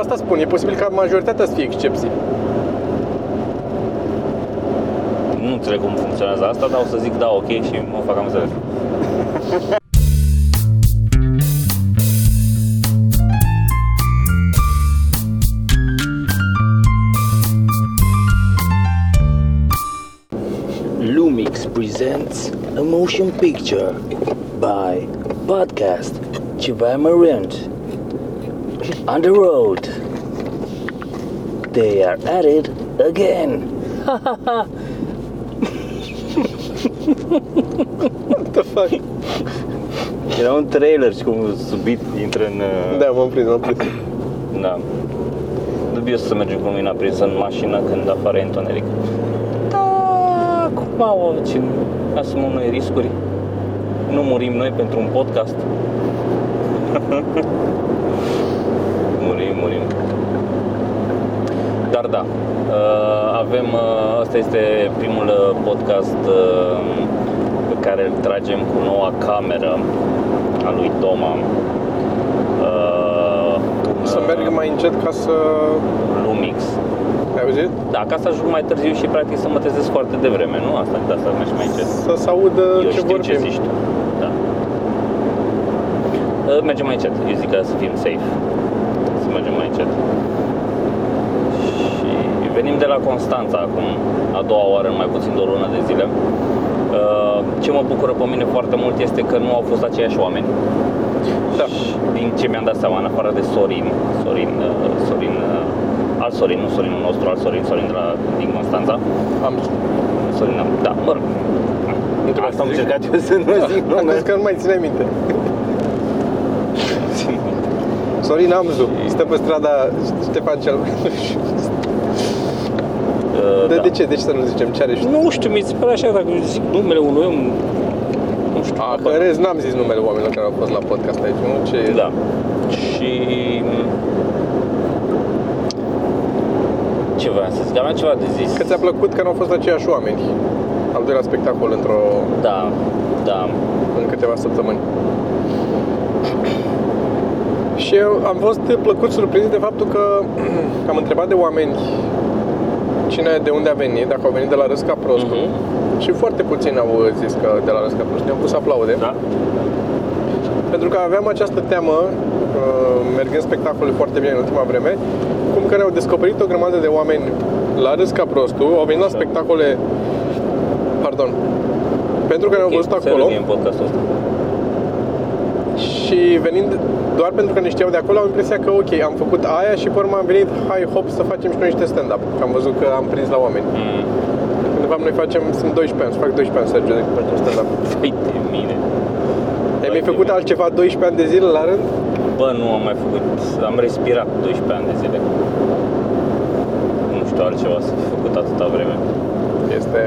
Asta spun, e posibil ca majoritatea să fie excepții. Nu înțeleg cum funcționează asta, dar o să zic da, ok, și mă fac amuzare. Lumix presents a motion picture by podcast Ceva Marant on the road. They are at it again. What the fuck? Era un trailer și cum subit intră în... Da, m-am prins. Da. Dubios să mergem cu lumina prinsă în mașină când afară e întuneric. Da, cum au ce asumăm noi riscuri. Nu murim noi pentru un podcast. Murim. Dar da, avem, asta este primul podcast pe care îl tragem cu noua cameră a lui Toma. Să merg mai încet ca să... Lumix. Ai auzit? Da, ca să ajung mai târziu și practic să mă trezesc foarte devreme, nu? Asta, de asta mergi mai încet. Să se audă ce vorbim. Eu știu ce zici tu. Da. Mergem mai încet, eu zic ca să fim safe. Să mergem mai încet. Și venim de la Constanța acum, a doua oară în mai puțin de o lună de zile. Ce mă bucură pe mine foarte mult este că nu au fost aceiași oameni. Da. Și din ce mi-am dat seama, în afară de Sorin de la, din Constanța. Sorin Amzu, da, mă rog. Asta am încercat eu să nu zic numele. Am că nu mai țineai minte. Sorin Amzu, stă pe strada Ștefan cel De ce? De ce să nu zicem? Ce are și... Nu știu, mi se pare așa, dacă zic numele unui om... Nu știu. În rest, n-am zis numele oamenilor care au fost la podcast aici, nu? Ce... Da. Și... Ce vreau să zic? Aveam ceva de zis. Că ți-a plăcut că nu au fost aceiași oameni. Al doilea spectacol într-o... Da. În câteva săptămâni. Și eu am fost plăcut surprins de faptul că am întrebat de oameni cine, de unde a venit, dacă au venit de la Râs ca prostul. Mm-hmm. Și foarte puțini au zis că de la Râs ca prostul. Ne-am pus aplaude. Da. Pentru că aveam această teamă, mergând spectacole foarte bine în ultima vreme, cum că ne-au descoperit o grămadă de oameni la Râs ca prostul, au venit la spectacole... Pardon. Pentru că ne-au văzut acolo. Și venind doar pentru că ne știau de acolo, am impresia că ok, am făcut aia și pe urmă am venit, hai hop, să facem și noi niște stand-up. Că am văzut că am prins la oameni. Când de fapt noi facem, sunt 12 ani, fac 12 ani, Sergiu, de când facem stand-up. Uite mine! Ai mai făcut altceva 12 ani de zile la rând? Bă, nu am mai făcut, am respirat 12 ani de zile. Nu știu altceva să fi făcut atâta vreme. Este...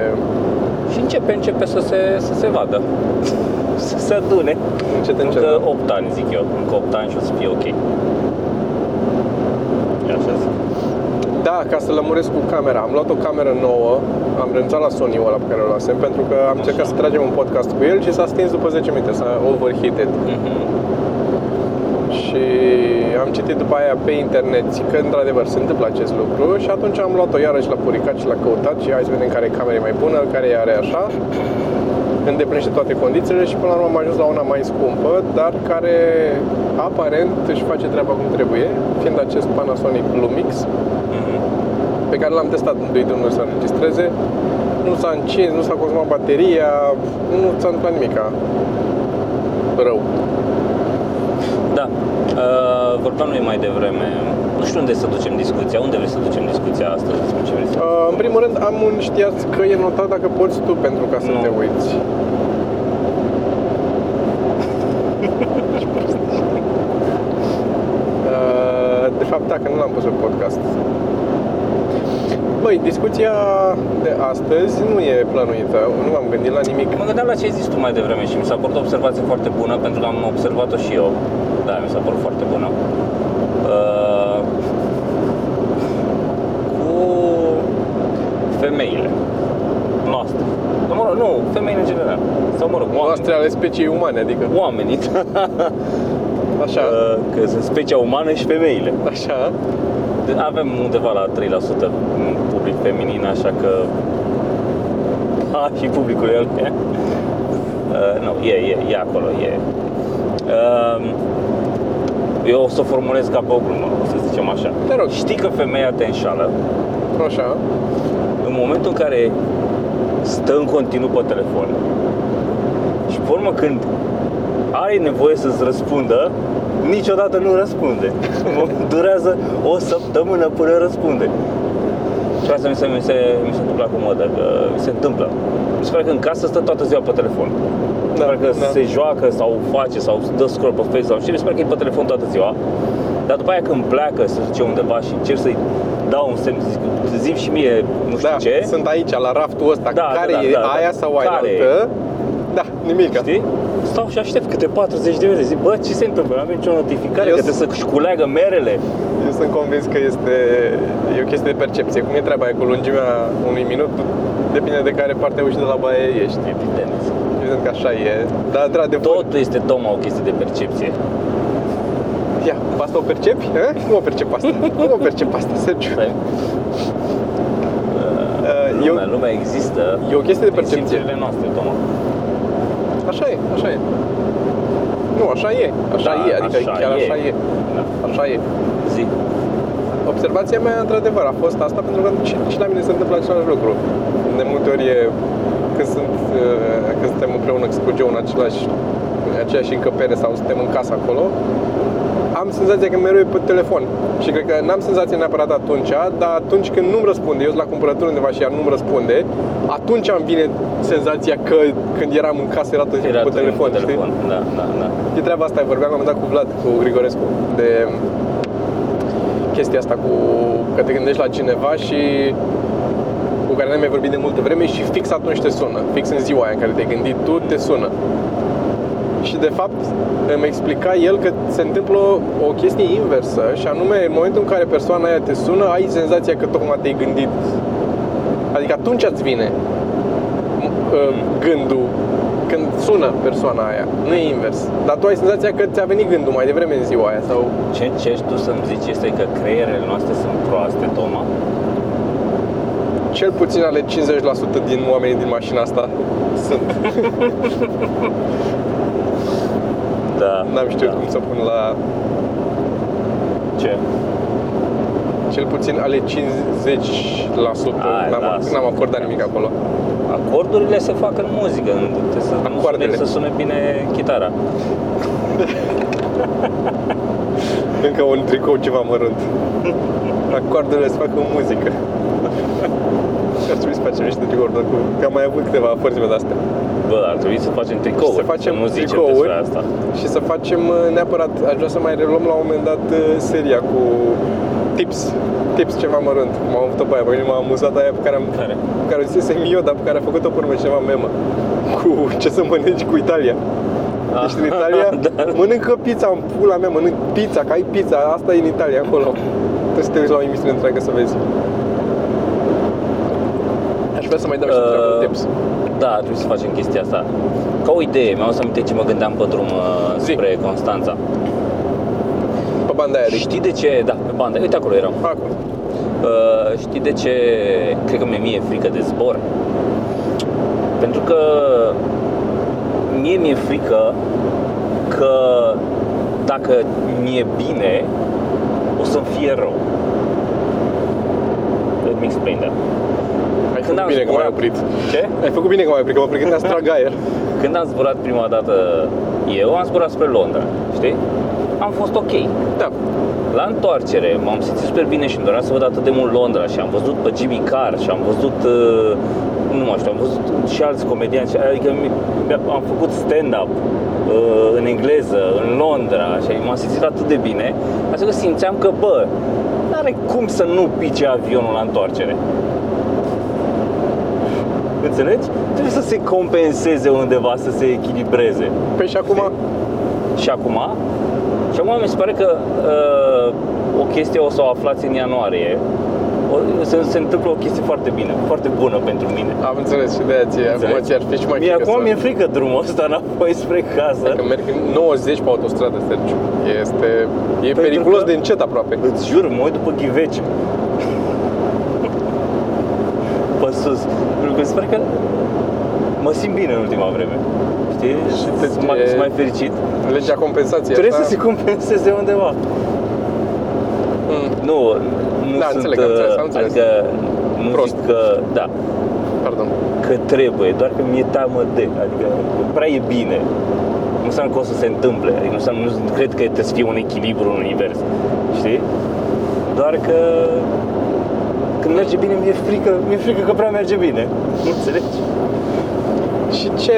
Și începe să se vadă. Să se adune. Încet. Încă 8 ani, zic eu. Încă 8 ani și o să fie ok. Așa zic. Da, ca să lămuresc cu camera. Am luat o cameră nouă. Am renunțat la Sony ăla pe care o luasem, pentru că am încercat să tragem un podcast cu el și s-a stins după 10 minute. S-a overheated. Mm-hmm. Și am citit după aia pe internet că într-adevăr se întâmplă acest lucru. Și atunci am luat-o iarăși la puricat și la căutat. Și hai să vedem care e camera mai bună, care e are așa. Îndeplinește toate condițiile și până la urmă am ajuns la una mai scumpă, dar care aparent își face treaba cum trebuie, fiind acest Panasonic Lumix, pe care l-am testat în 2 drumuri să înregistreze. Nu s-a încins, nu s-a consumat bateria, nu s-a întâmplat nimica rău. Da, vorbeam noi mai devreme. Nu știu unde să ducem discuția, unde vrei să ducem discuția astăzi? Ce vrei să în primul rând am un știați că e notat dacă poți tu pentru ca să te uiți. De fapt, dacă nu l-am pus pe podcast. Băi, discuția de astăzi nu e planuită, nu m-am gândit la nimic. Mă gândeam la ce ai zis tu mai devreme și mi s-a părut o observație foarte bună, pentru că am observat-o și eu. Da, mi s-a părut foarte bună. Femeile noastre. Nu, femeile în general. Sau mă rog, oamenii. Noastre ale speciei umane, adică oamenii. Așa. Că sunt specia umană și femeile. Așa. Avem undeva la 3% public feminin, așa că... A, și publicul el. Nu, e acolo, e. Eu o să o formulez ca pe o glumă, să zicem așa. Te rog. Știi că femeia te înșală. Așa. În momentul în care stă în continuu pe telefon și pe urmă când ai nevoie să-ți răspundă, niciodată nu răspunde. Durează o săptămână până răspunde. Și asta mi se întâmplă acum, dar mi se întâmplă. Mi se pare că în casă stă toată ziua pe telefon. Da, mi se pare că se joacă sau face sau dă scroll pe Facebook sau știi, mi se pare că e pe telefon toată ziua. Dar după aia când pleacă, să zice undeva și încerc să-i dau un semn, zic și mie, nu știu ce. Sunt aici, la raftul ăsta, da, care e aia sau aia altă. Da, nimic. Știi? Stau și aștept câte 40 de minute, zic, bă, ce se întâmplă? N-am nicio notificare, că trebuie să-și culeagă merele. Eu sunt convins că e o chestie de percepție. Cum e treaba aia cu lungimea unui minut, depinde de care parte a ușii de la baie ești, evident. Evident că așa e, dar într-adevăr... Totul este tocmai o chestie de percepție. Ia, asta o percepi? Nu o percep asta, Sergiu. Lumea există. E o chestie de percepție. Simțurile noastre, tocmai. Așa e. Nu, așa e. Da. Așa e. Zi. Observația mea, într-adevăr, a fost asta, pentru că și la mine se întâmplă același lucru. De multe ori când suntem împreună cu Joe în aceeași încăpere sau suntem în casă acolo, am senzația că mereu e pe telefon. Și cred că n-am senzația neapărat atunci, dar atunci când nu-mi răspunde, eu sunt la cumpărături undeva și ea nu-mi răspunde, atunci îmi vine senzația că când eram în casă era tot timpul pe telefon, știi? Da. E treaba asta, vorbeam la un moment dat cu Vlad, cu Grigorescu, de chestia asta cu că te gândești la cineva și cu care n-ai mai vorbit de multă vreme și fix atunci te sună, fix în ziua aia în care te-ai gândit tu, te sună. Și de fapt îmi explica el că se întâmplă o chestie inversă și anume în momentul în care persoana aia te sună, ai senzația că tocmai te-ai gândit. Adică atunci îți vine gândul când sună persoana aia, nu e invers. Dar tu ai senzația că ți-a venit gândul mai devreme în ziua aia sau... Ce încerci tu să-mi zici este că creierele noastre sunt proaste, Toma? Cel puțin ale 50% din oamenii din mașina asta sunt. Da, n-am știut cum să pun la... Ce? Cel puțin ale 50%. N-am acordat nimic acolo. Acordurile se fac în muzică, să sune bine chitara. Încă un tricou ceva mărunt. Acordurile se fac în muzică. Ar trebui să facem niște tricouri, că am mai avut câteva forțime de-astea. Bă, ar trebui să facem tricouri, nu zicem despre asta. Și să facem neapărat, aș vrea să mai reluăm la un moment dat seria cu tips ceva mărunt. M-am avut-o pe aia, pe mine m-a amuzat aia pe care o zisesem eu, dar pe care a făcut-o pe urmă ceva memă. Cu ce să mănânci cu Italia. Ești în Italia, mănâncă pizza, în pula mea, mănânc pizza, că ai pizza, asta e în Italia, acolo. Trebuie să te uiți la o emisiune întreagă să vezi. Vreau să mai dau și întreabă tips. Da, trebuie să facem chestia asta. Ca o idee, mi-am să aminte ce mă gândeam pe drum spre Constanța. Pe banda aia. Știi de ce? Da, pe banda aia. Uite, acolo eram. Acolo. Știi de ce? Cred că mie frică de zbor. Pentru că mi-e frică că dacă mi-e bine, o să-mi fie rău. Let me explain that. Când am bine zburat, că m-ai oprit. Ce? Ai făcut bine că m-ai oprit, că mă pregăteam să trag aer. Când am zburat prima dată eu, am zburat spre Londra, știi? Am fost ok. Da. La întoarcere m-am simțit super bine și îmi doream să văd atât de mult Londra și am văzut pe Jimmy Carr și am văzut, nu mai știu, am văzut și alți comediani, adică am făcut stand-up în engleză, în Londra și m-am simțit atât de bine, așa că simțeam că, bă, n-are cum să nu pice avionul la întoarcere. Înțelegi? Trebuie să se compenseze undeva, să se echilibreze. Păi și acum? Și acum mi se pare că o chestie o să o aflați în ianuarie. se întâmplă o chestie foarte bine, foarte bună pentru mine. Am înțeles și de aia ție, acum ți-ar fi și mai frică. Acum mi-e frică drumul ăsta înapoi spre casă. Dacă merg 90 pe autostradă, Sergiu, e periculos de încet aproape. Îți jur, mă uit după ghiveci pe sus, pentru că sper că mă simt bine în ultima vreme. Știi? Și sunt mai fericit. Legea compensației. Trebuie să se compenseze undeva. Nu da, sunt, înțeleg, adică nu prost. Zic că, da, pardon, că trebuie, doar că mi-e teamă de, adică prea e bine. Nu înseamnă că o să se întâmple, adică nu cred că trebuie să fie un echilibru în univers, știi? Doar că când merge bine, mi-e frică că prea merge bine, înțelegi? Și ce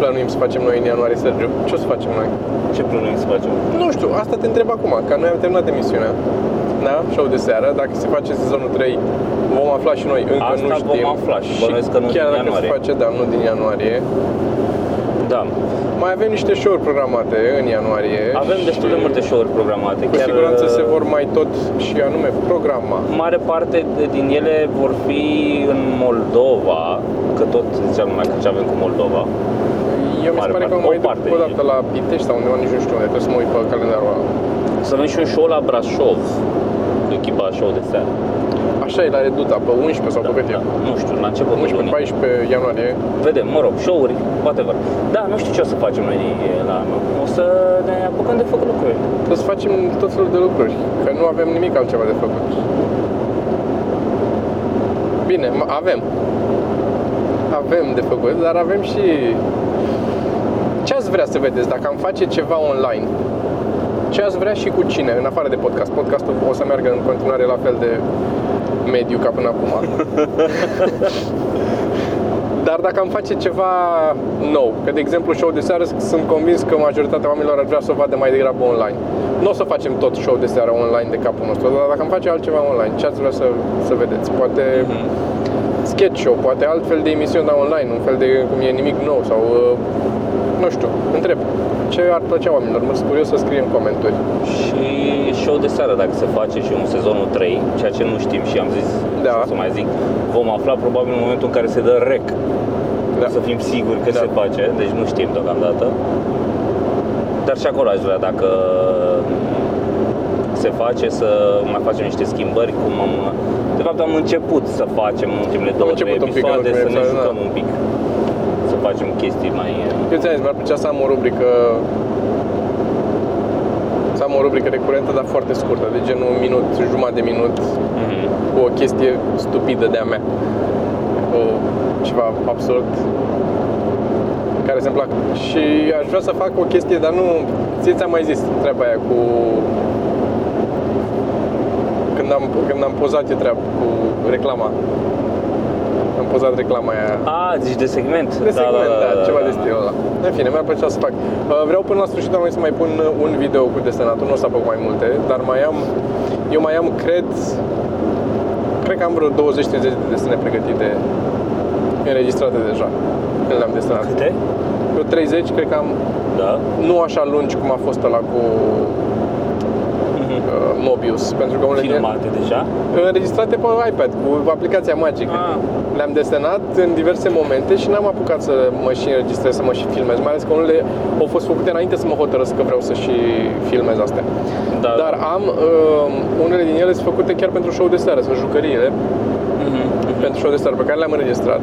planuim să facem noi în ianuarie, Sergiu? Ce o să facem noi? Ce planuim să facem? Nu știu, asta te întreb acum, că noi am terminat emisiunea. Da, show de seară, dacă se face sezonul 3, vom afla și noi, încă asta nu știm. Asta vom afla și că nu chiar dacă se face, da, nu din ianuarie. Da. Mai avem niște show-uri programate în ianuarie. Avem destul de multe show-uri programate. Cu siguranță se vor mai tot și anume programa. Mare parte din ele vor fi în Moldova, că tot ziceam mai că ce avem cu Moldova. Eu mi se pare că am uitat o dată la Pitești sau undeva, nici nu știu unde, trebuie să mă uit pe calendarul ăla. Să avem și un show la Brașov. Nu chipa show de seară. Așa e la Reduta, pe 11 sau pe cât e? Nu știu, la început 11-14 ianuarie. Vedem, mă rog, show-uri, whatever. Da, nu știu ce o să facem noi la anul. O să ne apucăm de făcut lucruri. Trebuie să facem tot felul de lucruri, că nu avem nimic altceva de făcut. Bine, avem. Avem de făcut, dar avem și... Ce ați vrea să vedeți dacă am face ceva online? Ce ați vrea și cu cine, în afară de podcast? Podcastul o să meargă în continuare la fel de mediu ca până acum. Dar dacă am face ceva nou, că de exemplu show de seară, sunt convins că majoritatea oamenilor ar vrea să o vadă mai degrabă online. Nu o să facem tot show de seară online de capul nostru, dar dacă am face altceva online, ce ați vrea să vedeți? Poate sketch show, poate altfel de emisiuni, dar online, un fel de cum e nimic nou sau... Nu știu, întreb. Ce ar plăcea oamenilor? Mă spun eu să scrie în comentarii. Și show de seară dacă se face și un sezonul 3, ceea ce nu știm și am zis, da. Să mai zic, vom afla probabil în momentul în care se dă rec. Da. Să fim siguri că se face, deci nu știm deocamdată. Dar și acolo aș vrea dacă se face să mai facem niște schimbări, cum am... De fapt am început să facem ultimele 2-3 episoade, să ne jucăm un pic. Să facem chestii mai... Eu ți-am zis, mi-ar plăcea să am o rubrică... Să am o rubrică recurentă, dar foarte scurtă, de genul un minut, jumătate de minut, cu o chestie stupidă de-a mea. Ceva absurd, care se-mi plac. Și aș vrea să fac o chestie, dar nu... Ție ți-am mai zis treaba aia cu... Când am pozat eu treaba cu reclama. Am pozat reclama aia. Ah, zici de segment? De segment, da, ceva de stilul ăla. În fine, mi-ar plăcea să fac. Vreau până la sfârșitul anului să mai pun un video cu desenatul, nu o să fac mai multe, dar mai am, cred că am vreo 20-30 de desene pregătite, înregistrate deja, când le-am desenat. Câte? Eu 30, cred că am, da. Nu așa lungi cum a fost ăla cu... Mobius, pentru că unele filmate deja, înregistrate pe iPad cu aplicația Magic. Ah. Le-am desenat în diverse momente și n-am apucat să mă și înregistrez, să mă și filmez, mai ales că unele au fost făcute înainte să mă hotărăsc că vreau să și filmez astea. Da. Dar am unele din ele sunt făcute chiar pentru show de seară, sunt jucăriile. Pentru show de seară pe care le-am înregistrat.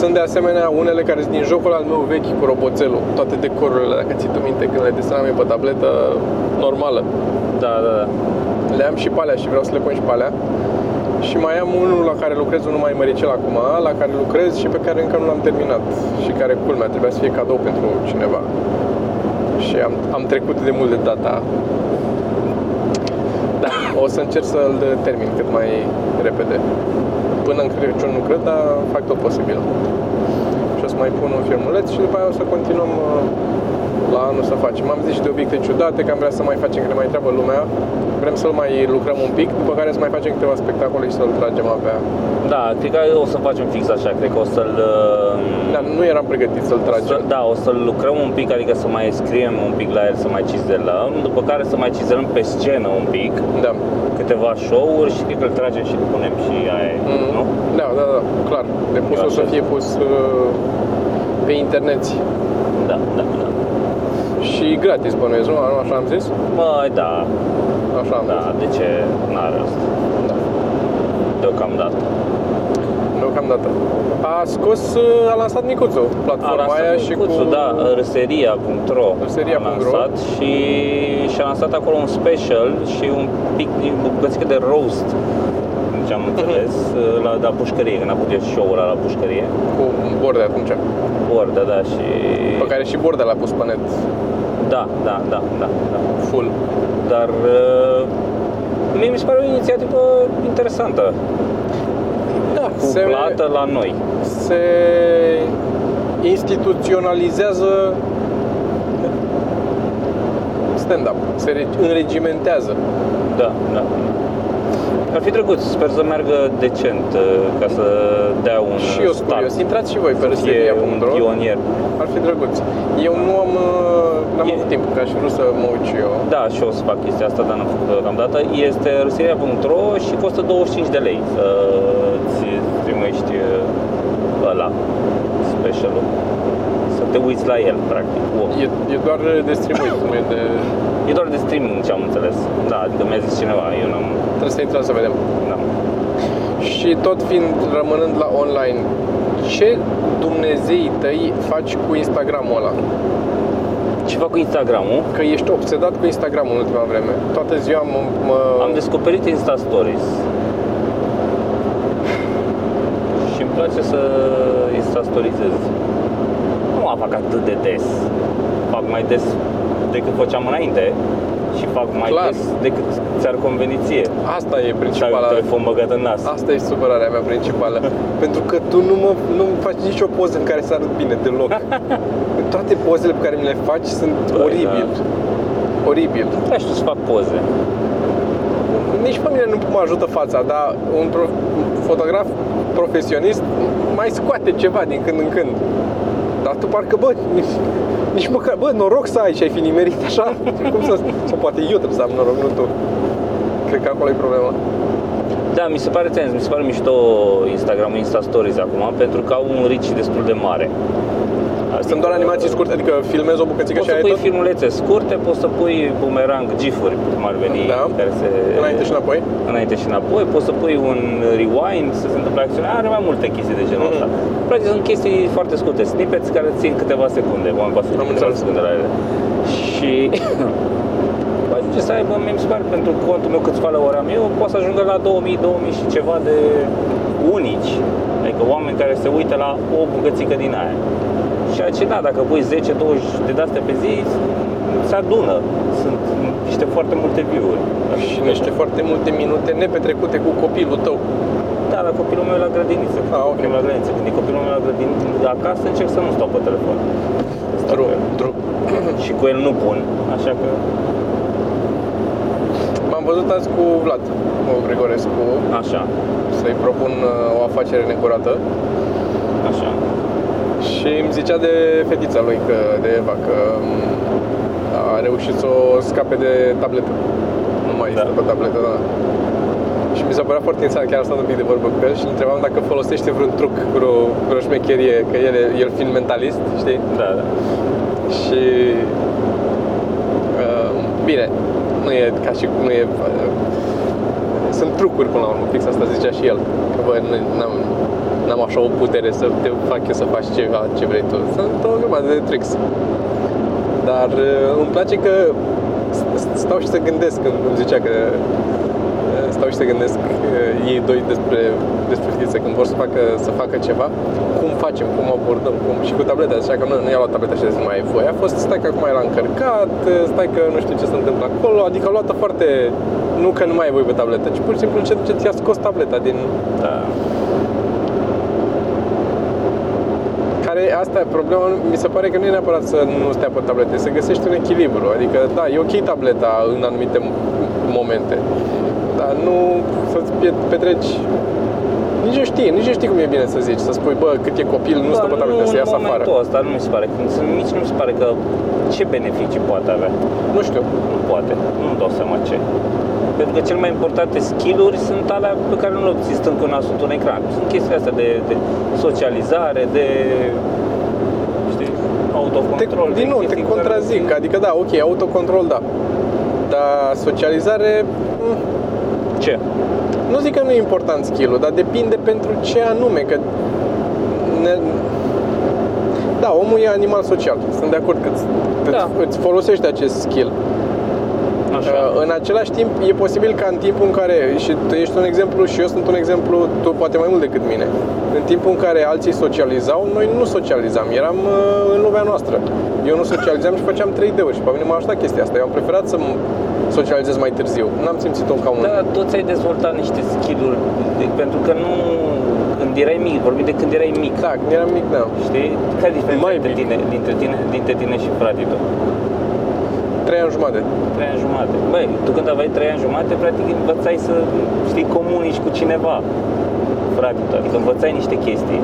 Sunt de asemenea unele care sunt din jocul al meu vechi cu roboțelul. Toate decorurile, dacă ții tu minte, când le desenam eu pe tabletă normală. Da. Le am și pe alea și vreau să le pun și pe alea. Și mai am unul la care lucrez, unul mai măricel acum, la care lucrez și pe care încă nu l-am terminat. Și care, culmea, trebuia să fie cadou pentru cineva. Și am trecut de mult de data. Da, o să încerc să-l termin cât mai repede. Până în Crăciun nu cred, dar fac tot posibil. Și o să mai pun un filmuleț și după aia o să continuăm la anul să facem. Am zis și de obiecte ciudate, că am vrea să mai facem, că ne mai întreabă lumea. Vrem să-l mai lucrăm un pic, după care să mai facem câteva spectacole și să-l tragem abia. Da, cred că o să facem fix așa, cred că o să-l... Da, nu eram pregătit să-l tragem. O să-l lucrăm un pic, adică să mai scriem un pic la el, să mai cizelăm, după care să mai cizelăm pe scenă un pic. Da. Câteva show-uri și cred că îl tragem și îl punem și aia, nu? Da, da, da, clar. Depus o să fie pus pe internet. Da, da, da. Și gratis, bănuiesc, nu? Așa am zis? Băi, da. Așa am zis. Da, de ce n-are asta? Da. Deocamdată. Deocamdată. A scos, a lansat Nicuțo, platforma aia Nicuțo, și cu... da, rseria.ro a lansat și a lansat acolo un special și un pic din bucățică de roast. Am înțeles, la pușcărie, când a putut show-ul la pușcărie. Cu Bordea atunci. Bordea, da, și... Pe care și Bordea l-a pus pe net. Da, da, da, da, da. Full. Dar mie mi se pare o inițiativă interesantă. Da, cuplată la noi. Se instituționalizează stand-up, se înregimentează. Da, da. Ar fi drăguț, sper să meargă decent, ca să dea un start. Și eu sunt curios, intrați și voi pe rseria.ro, pionier. Ar fi drăguț. Eu nu am avut timp, că aș vrea să mă uit și eu. Da, și eu o să fac chestia asta, dar n-am făcut-o deocamdată. Este rseria.ro și costă 25 de lei să ți primești ăla, specialul. Să te uiți la el, practic. Wow. E doar de streaming, nu e de... E doar de streaming, ce am înțeles. Da, adică mi-a zis cineva, eu n-am... Trebuie să intrăm să vedem. Da. Și tot rămânând la online, ce dumnezeii tăi faci cu Instagram-ul ăla? Ce fac cu Instagram-ul? Că ești obsedat cu Instagram-ul în ultima vreme. Toată ziua am descoperit Insta Stories. Și îmi place să Insta Stories-ez. Nu o fac atât de des. Fac mai des decât făceam înainte. Și fac mai des decât ți-ar conveni ție. Asta e principala. Telefon băgat în nas. Asta e supărarea mea principală. Pentru că tu nu-mi faci nicio poză în care să arăt bine deloc. Toate pozele pe care mi le faci sunt oribil. Da. Oribil. Nu trebuie să fac poze. Nici pe mine nu mă ajută fața, dar un fotograf profesionist mai scoate ceva din când în când. Dar tu parcă, bă, nici măcar, bă, noroc să ai și ai fi nimerit așa. Cum să, sau poate eu trebuie să am noroc, nu tu. Cred că acolo e problema. Da, mi se pare mișto Instagram-ul, Insta Stories acum, pentru că au un reach destul de mare. Adică, sunt doar animații scurte, adică filmezi o bucățică și aia e tot? Poți să pui filmulețe scurte, poți să pui bumerang, gifuri, cum ar veni, da. Care se... Înainte și înapoi? Înainte și înapoi, poți să pui un rewind, să se întâmple acțiunea, are mai multe chestii de genul ăsta. Practic sunt chestii foarte scurte, snippets care țin câteva secunde, câteva secunde la ele. Și... ajunge să aibă, mi se pare, pentru contul meu câți follower am eu, poate să ajungă la 2000, 2000 și ceva de unici. Adică oameni care se uită la o bucățică din aia. Și aceea, dacă pui 10-20 de date pe zi, se adună. Sunt niște foarte multe view-uri. Și niște foarte multe minute nepetrecute cu copilul tău. Da, dar copilul meu e la grădiniță. La grădiniță. Când e copilul meu la grădiniță, acasă încerc să nu stau pe telefon. Stau. Și cu el nu pun, așa că... M-am văzut azi cu Vlad Grigorescu. Așa. Să-i propun o afacere necurată. Așa. Și îmi zicea de fetița lui, de Eva, că a reușit să o scape de tabletă. Nu mai este pe tabletă, da. Și mi s-a părat foarte interesant, chiar am stat un pic de vorbă cu el și îl întrebam dacă folosește vreun truc, vreo șmecherie, că el fiind mentalist, știi? Da, da. Și... bine, nu e ca și cum nu e... sunt trucuri până la urmă, fix asta zicea și el, că bă, n-am așa o putere să te fac eu să faci ceva ce vrei tu. Sunt o grămadă de tricks. Dar îmi place că stau și să gândesc, când îmi zicea că stau și să gândesc ei doi despre fetiță, când vor să facă ceva, cum facem, cum abordăm, cum. Și cu tableta, zicea că nu i-a luat tableta și zis, mai e voie. A fost, stai că acum era încărcat, stai că nu știu ce se întâmplă acolo, adică a luat foarte, nu că nu mai e voie pe tabletă, ci pur și simplu ce ți-a scos tableta din... Da. Care asta e problema, mi se pare că nu e neapărat să nu stea pe tablete, să găsești un echilibru. Adică, da, e ok tableta în anumite momente, dar nu să-ți petreci... Nici nu știi cum e bine să zici, să spui, bă, cât e copil, nu stă pe tabletă, să iasă afară. Dar nu mi se pare, nici nu mi se pare că ce beneficii poate avea. Nu știu. Nu poate, nu-mi dau seama ce. Pentru că cel mai importante skill-uri sunt alea pe care nu le obții stând cu nasul într-un ecran. Sunt chestiile astea de socializare, de... știi, autocontrol. Din nou, te contrazic, care... adică da, ok, autocontrol, da. Dar socializare... Ce? Nu zic că nu e important skill-ul, dar depinde pentru ce anume, că da, omul e animal social. Sunt de acord că îți folosești acest skill. Așa. În același timp, e posibil ca în timpul în care, și tu ești un exemplu și eu sunt un exemplu, tu poate mai mult decât mine, în timpul în care alții socializau, noi nu socializam, eram în lumea noastră. Eu nu socializam și făceam 3D-uri și pe mine m-a ajutat chestia asta. Eu am preferat să socializez mai târziu. N-am simțit-o ca un... Da, toți ai dezvoltat niște skill-uri, pentru că nu... Când erai mic, vorbim de când erai mic. Da, când eram mic, da. Știi? Care e diferența dintre tine și fratele tău? 3 ani jumate. Băi, tu când aveai 3 ani jumate, practic învățai să, știi, comunici cu cineva. Practic, adică învățai niște chestii.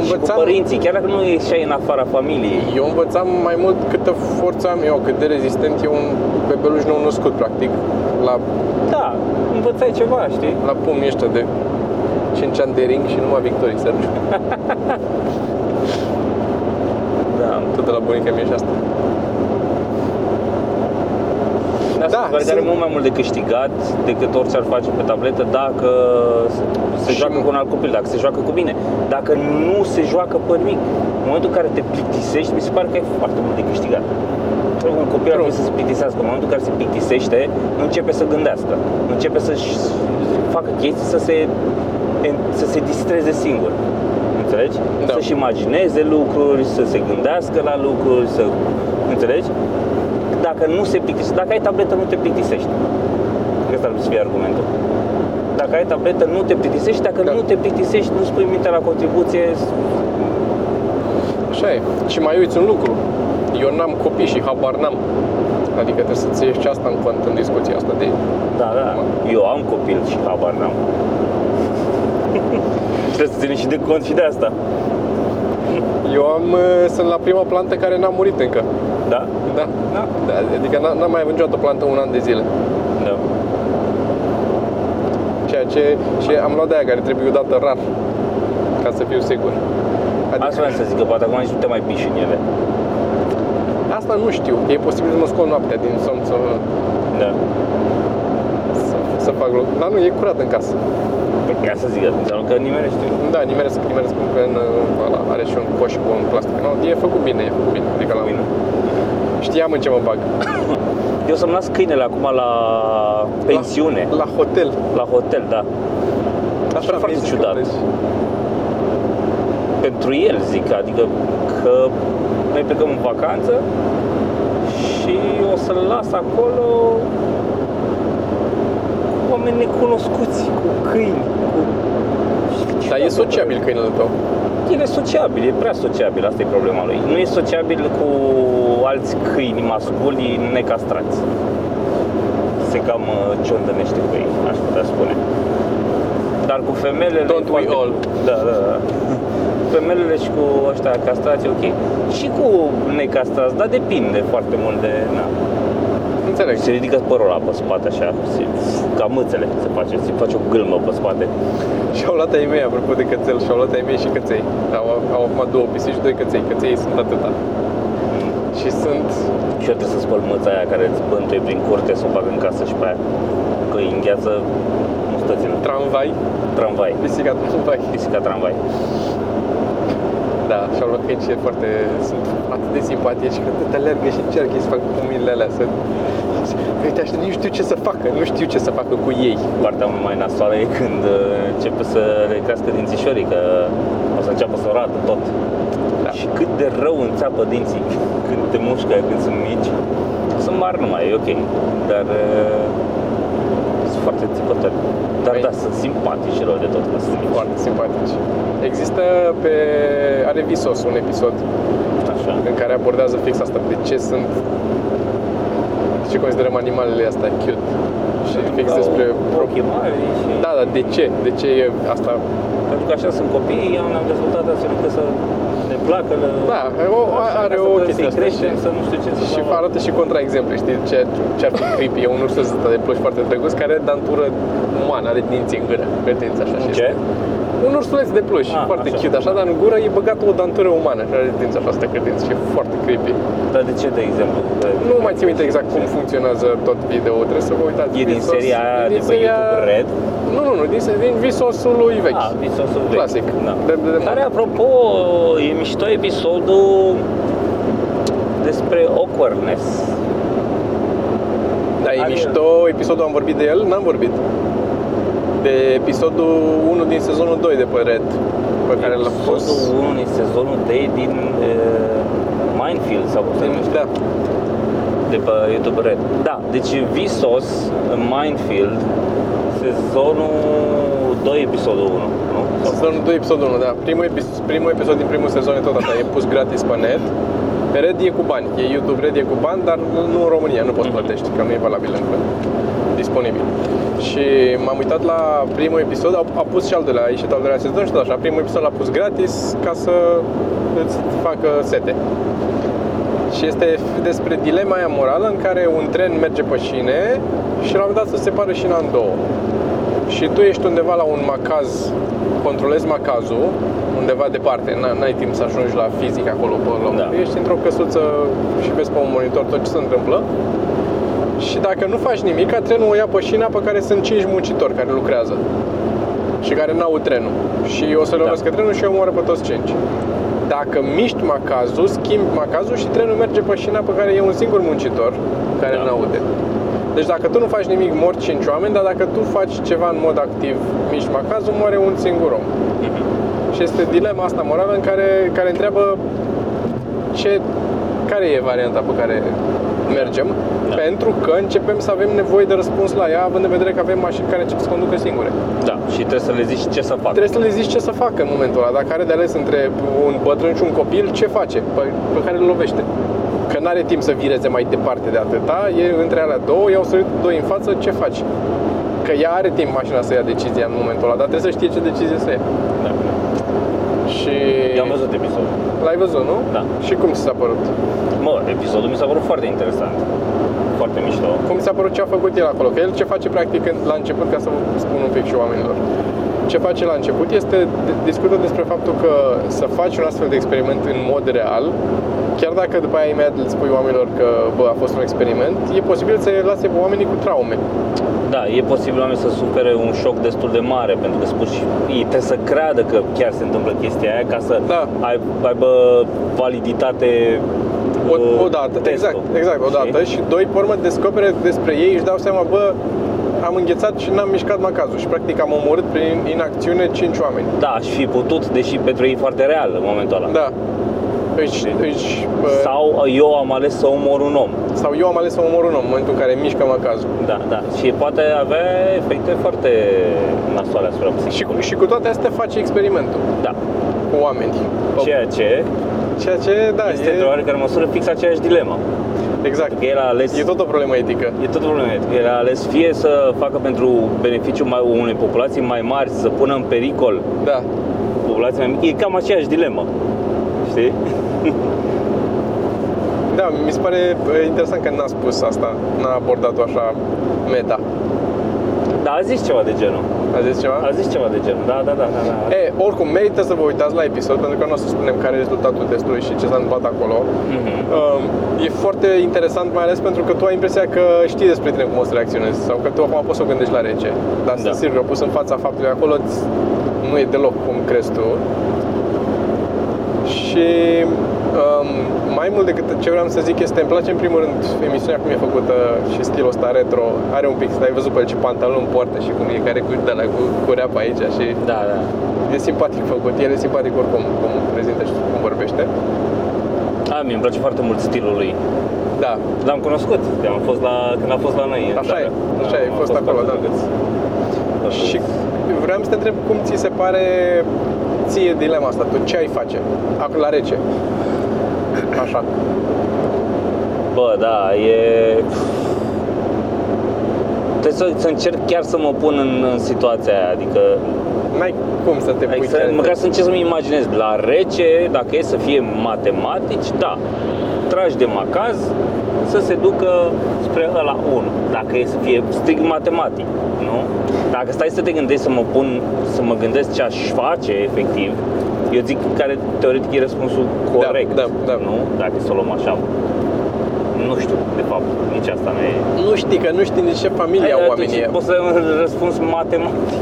Învățam... Și cu părinții, chiar dacă nu ieșeai în afara familiei. Eu învățam mai mult câtă forță am eu, cât de rezistent e un bebeluș nou născut, practic. La... Da, învățai ceva, știi? La pumnii ăștia de 5 ani de ring și numai victorii, Sergiu. Da, tot de la bunica mea și asta. Care are mult mai mult de câștigat decât orice ar face pe tabletă dacă se joacă cu un alt copil, dacă se joacă cu mine, dacă nu se joacă pe nimic. În momentul în care te plictisești, mi se pare că ai foarte mult de câștigat. Trebuie că un copil ar trebui să se plictisească. În momentul în care se plictisește, nu începe să gândească, nu începe să-și facă chestii, să se distreze singur. Înțelegi? Da. Să-și imagineze lucruri, să se gândească la lucruri, să... Înțelegi? Dacă nu se plictisește, dacă ai tabletă nu te plictisești. Asta ar fi argumentul. Dacă ai tabletă nu te plictisești, dacă nu te plictisești, nu spui mintea la contribuție. Așa e. Și mai uiți un lucru. Eu n-am copii și habar n-am. Adică trebuie să-ți ieși asta în cont în discuția asta de... Da. Eu am copil și habar n-am. Trebuie să ținem și de cont și de asta. Eu sunt la prima plantă care n-a murit încă. Da? Da. Adică n-am mai avut niciodată plantă un an de zile. Da. Ceea ce... Și am luat de aia care trebuie udată rar, ca să fiu sigur. Adică... Asta vreau să zic, că poate acum nici nu te mai piși în ele. Asta nu știu. E posibil să mă scot noaptea din somn să... Da. Să fac loc. Dar nu, e curat în casă. Ca să zic, înseamnă că nimerește. Da, nimeresc că ăla are și un coș cu un plastic. No, e făcut bine. Adică la mine. Știam în ce mă bag. Eu să-mi las câinele acum la pensiune. La hotel. La hotel, da. Așa foarte ciudat. Pentru el, zic, adică că noi plecăm în vacanță și o să-l las acolo cu oameni necunoscuți, cu câini, cu... Dar e sociabil câinele tău? El e sociabil, e prea sociabil, asta e problema lui. Nu e sociabil cu alți câini masculi necastrați. Se cam ciondănește cu ei, aș putea spune. Dar cu femelele... Don't we all. Da. Femelele și cu ăștia castrați, ok. Și cu necastrați, dar depinde foarte mult de... Na. Înțeleg. Se ridică părul ăla pe spate așa, ca mâțele se face o gâlmă pe spate. Și-au luat ai mei, apropo de cățel, și-au luat ai mei și căței. Au acum 2 pisici și 2 căței, căței sunt atâta. Și sunt... Și eu trebuie să spăl mâța aia care îți bântuie prin curte, să o bag în casă și pe aia. Că îi îngheață mustățile. Tramvai. Pisica tramvai. Da, și-au luat câini și foarte... Sunt atât de simpatici că atât alergă și încearcă să fac mâinile alea să... Uite, așa, nu știu ce să facă cu ei. Partea mai nasoală e când începe să le crească dințișorii, că o să înceapă să roadă tot. Da. Și cât de rău înțeapă dinții când te mușcă, când sunt mici. Sunt mari numai, e ok, dar sunt foarte țipători. Dar da, sunt simpatici rău de tot, că sunt foarte simpatici. Există pe... are Vsauce un episod așa, în care abordează fix asta, de ce sunt... ce considerăm animalele astea cute. Și fix despre... ochii mari și... Da, dar de ce? De ce e asta? Pentru că așa sunt copiii, eu am dezvoltat astfel încât să ne placă. Da, are o chestie asta și arată și contraexemple, știi? Ce-ar fi creepy, e un ursus ăsta de ploș foarte drăguț care are dantură umană, are dinții în gură, pe dinți așa și este. Un ursuleț de pluș, foarte așa, cute, așa, dar în gură e băgată o dantură umană și are dinți așa, stăcădinți și e foarte creepy. Dar de ce, de exemplu? Nu mai țin minte exact cum funcționează tot video-ul, trebuie să vă uitați. E din seria aia de pe YouTube Red? Nu, din Vsauce-ul lui vechi, clasic. Da. Care, apropo, e mișto episodul despre awkwardness. Da, e mișto episodul, am vorbit de el? N-am vorbit. De episodul 1 din sezonul 2 de pe Red, pe care l-am pus. Episodul 1 din sezonul 2 din Mind Field sau cum se numește. Da. De pe YouTube Red. Da, deci Vsauce, Mind Field, sezonul 2, episodul 1, nu? Sezonul 2, episodul 1, da. Primul episod din primul sezon e tot așa, e pus gratis pe net. Red e cu bani, e YouTube Red e cu bani, dar nu în România, nu poți plătești, că nu e valabil încă. Disponibil. Și m-am uitat la primul episod, a pus și al doilea, a ieșit al doilea sezon și tot așa. Primul episod l-a pus gratis ca să îți facă sete. Și este despre dilema aia morală în care un tren merge pe șine și la un moment dat se separă șina în două. Și tu ești undeva la un macaz, controlezi macazul, undeva departe, n-ai timp să ajungi la fizic acolo pe loc. Da. Ești într-o căsuță și vezi pe un monitor tot ce se întâmplă. Și dacă nu faci nimic, trenul o ia pe șina pe care sunt 5 muncitori care lucrează și care n-au trenul. Și o să lovesc trenul și eu moară pe toți 5. Dacă miști macazul, schimbi macazul și trenul merge pe șina pe care e un singur muncitor care n-aude. Deci dacă tu nu faci nimic, mor 5 oameni, dar dacă tu faci ceva în mod activ, miști macazul, moare un singur om. Și este dilema asta morală în care întreabă care e varianta pe care mergem, pentru că începem să avem nevoie de răspuns la ea, având în vedere că avem mașini care încep să conducă singure. Da, și trebuie să le zici ce să facă. Trebuie să le zici ce să facă în momentul ăla, dacă are de ales între un bătrân și un copil, ce face, pe care îl lovește. Că n-are timp să vireze mai departe de atâta, e între alea două, i-au sărit doi în față, ce faci? Că ea are timp mașina să ia decizia în momentul ăla, dar trebuie să știe ce decizie să ia. Da. Și... i-am văzut episodul. L-ai văzut, nu? Da. Și cum ți s-a părut? Mă, episodul mi s-a părut foarte interesant. Foarte mișto. Cum ți s-a părut ce a făcut el acolo? Că el ce face practic la început, ca să vă spun un pic și oamenilor. Ce face la început este discută despre faptul că să faci un astfel de experiment în mod real, chiar dacă după aia imediat îți spui oamenilor că a fost un experiment, e posibil să lase oamenii cu traume. Da, e posibil oamenii să sufere un șoc destul de mare, pentru că spui, ei trebuie să creadă că chiar se întâmplă chestia aia ca să aibă validitate. O dată, testul. Exact, o dată și doi, pe urmă descopere despre ei, își dau seama, am înghețat și n-am mișcat macazul și practic am omorât prin inacțiune 5 oameni. Da, și fi putut, deși pentru ei foarte real în momentul ăla. Da. Sau eu am ales să omor un om. Sau eu am ales să omor un om în momentul în care mișcă macazul. Da. Și poate avea efecte foarte nasoale asupra psihicului. Și cu toate astea face experimentul. Da. Cu oameni. Ceea ce este într-o oarecare măsură fix aceeași dilemă. Exact. Că el a ales, e tot o problemă etică. El a ales fie să facă pentru beneficiul unei populații mai mari, să pună în pericol populația mai mică. E cam aceeași dilemă. Știi? Da, mi se pare interesant că n-a spus asta, n-a abordat-o așa meta. Da, a zis ceva de genul. A zis ceva? A zis ceva de genul, da. E, oricum, merită să vă uitați la episod, pentru că nu o să spunem care e rezultatul testului și ce s-a întâmplat acolo. E foarte interesant, mai ales pentru că tu ai impresia că știi despre tine cum o să reacționezi sau că tu acum poți să o gândești la rece. Dar sunt sigur că pus în fața faptului acolo nu e deloc cum crezi tu. Și mai mult decât ce vreau să zic este, îmi place în primul rând emisiunea cum e făcută și stilul ăsta retro. Are un pic, ai văzut pe el ce pantalon poartă și cum e care cu reapă aici și da. E simpatic făcut, el e simpatic oricum, cum prezintă și cum vorbește. Mie îmi place foarte mult stilul lui. Da. L-am cunoscut, când a fost la noi. Așa e, ai fost acolo, da. Și vreau să te întreb cum ți se pare ție dilema asta, tu ce ai face acum la rece? Așa. Bă, da, e... Trebuie să încerc chiar să mă pun în situația aia, adică... N-ai cum să te pui... Adică, măcar să încerc să-mi imaginez. La rece, dacă e să fie matematici, da, tragi de macaz să se ducă spre ăla 1, dacă e să fie strict matematic, nu? Dacă stai să te gândești, să mă gândesc ce aș face, efectiv, eu zic care teoretic e răspunsul corect, da. Nu? Dacă să o luăm așa. Nu știu, de fapt, nici asta nu e... Nu știi, că nu știi nici ce familie au oamenii. Poți să răspunzi matematic.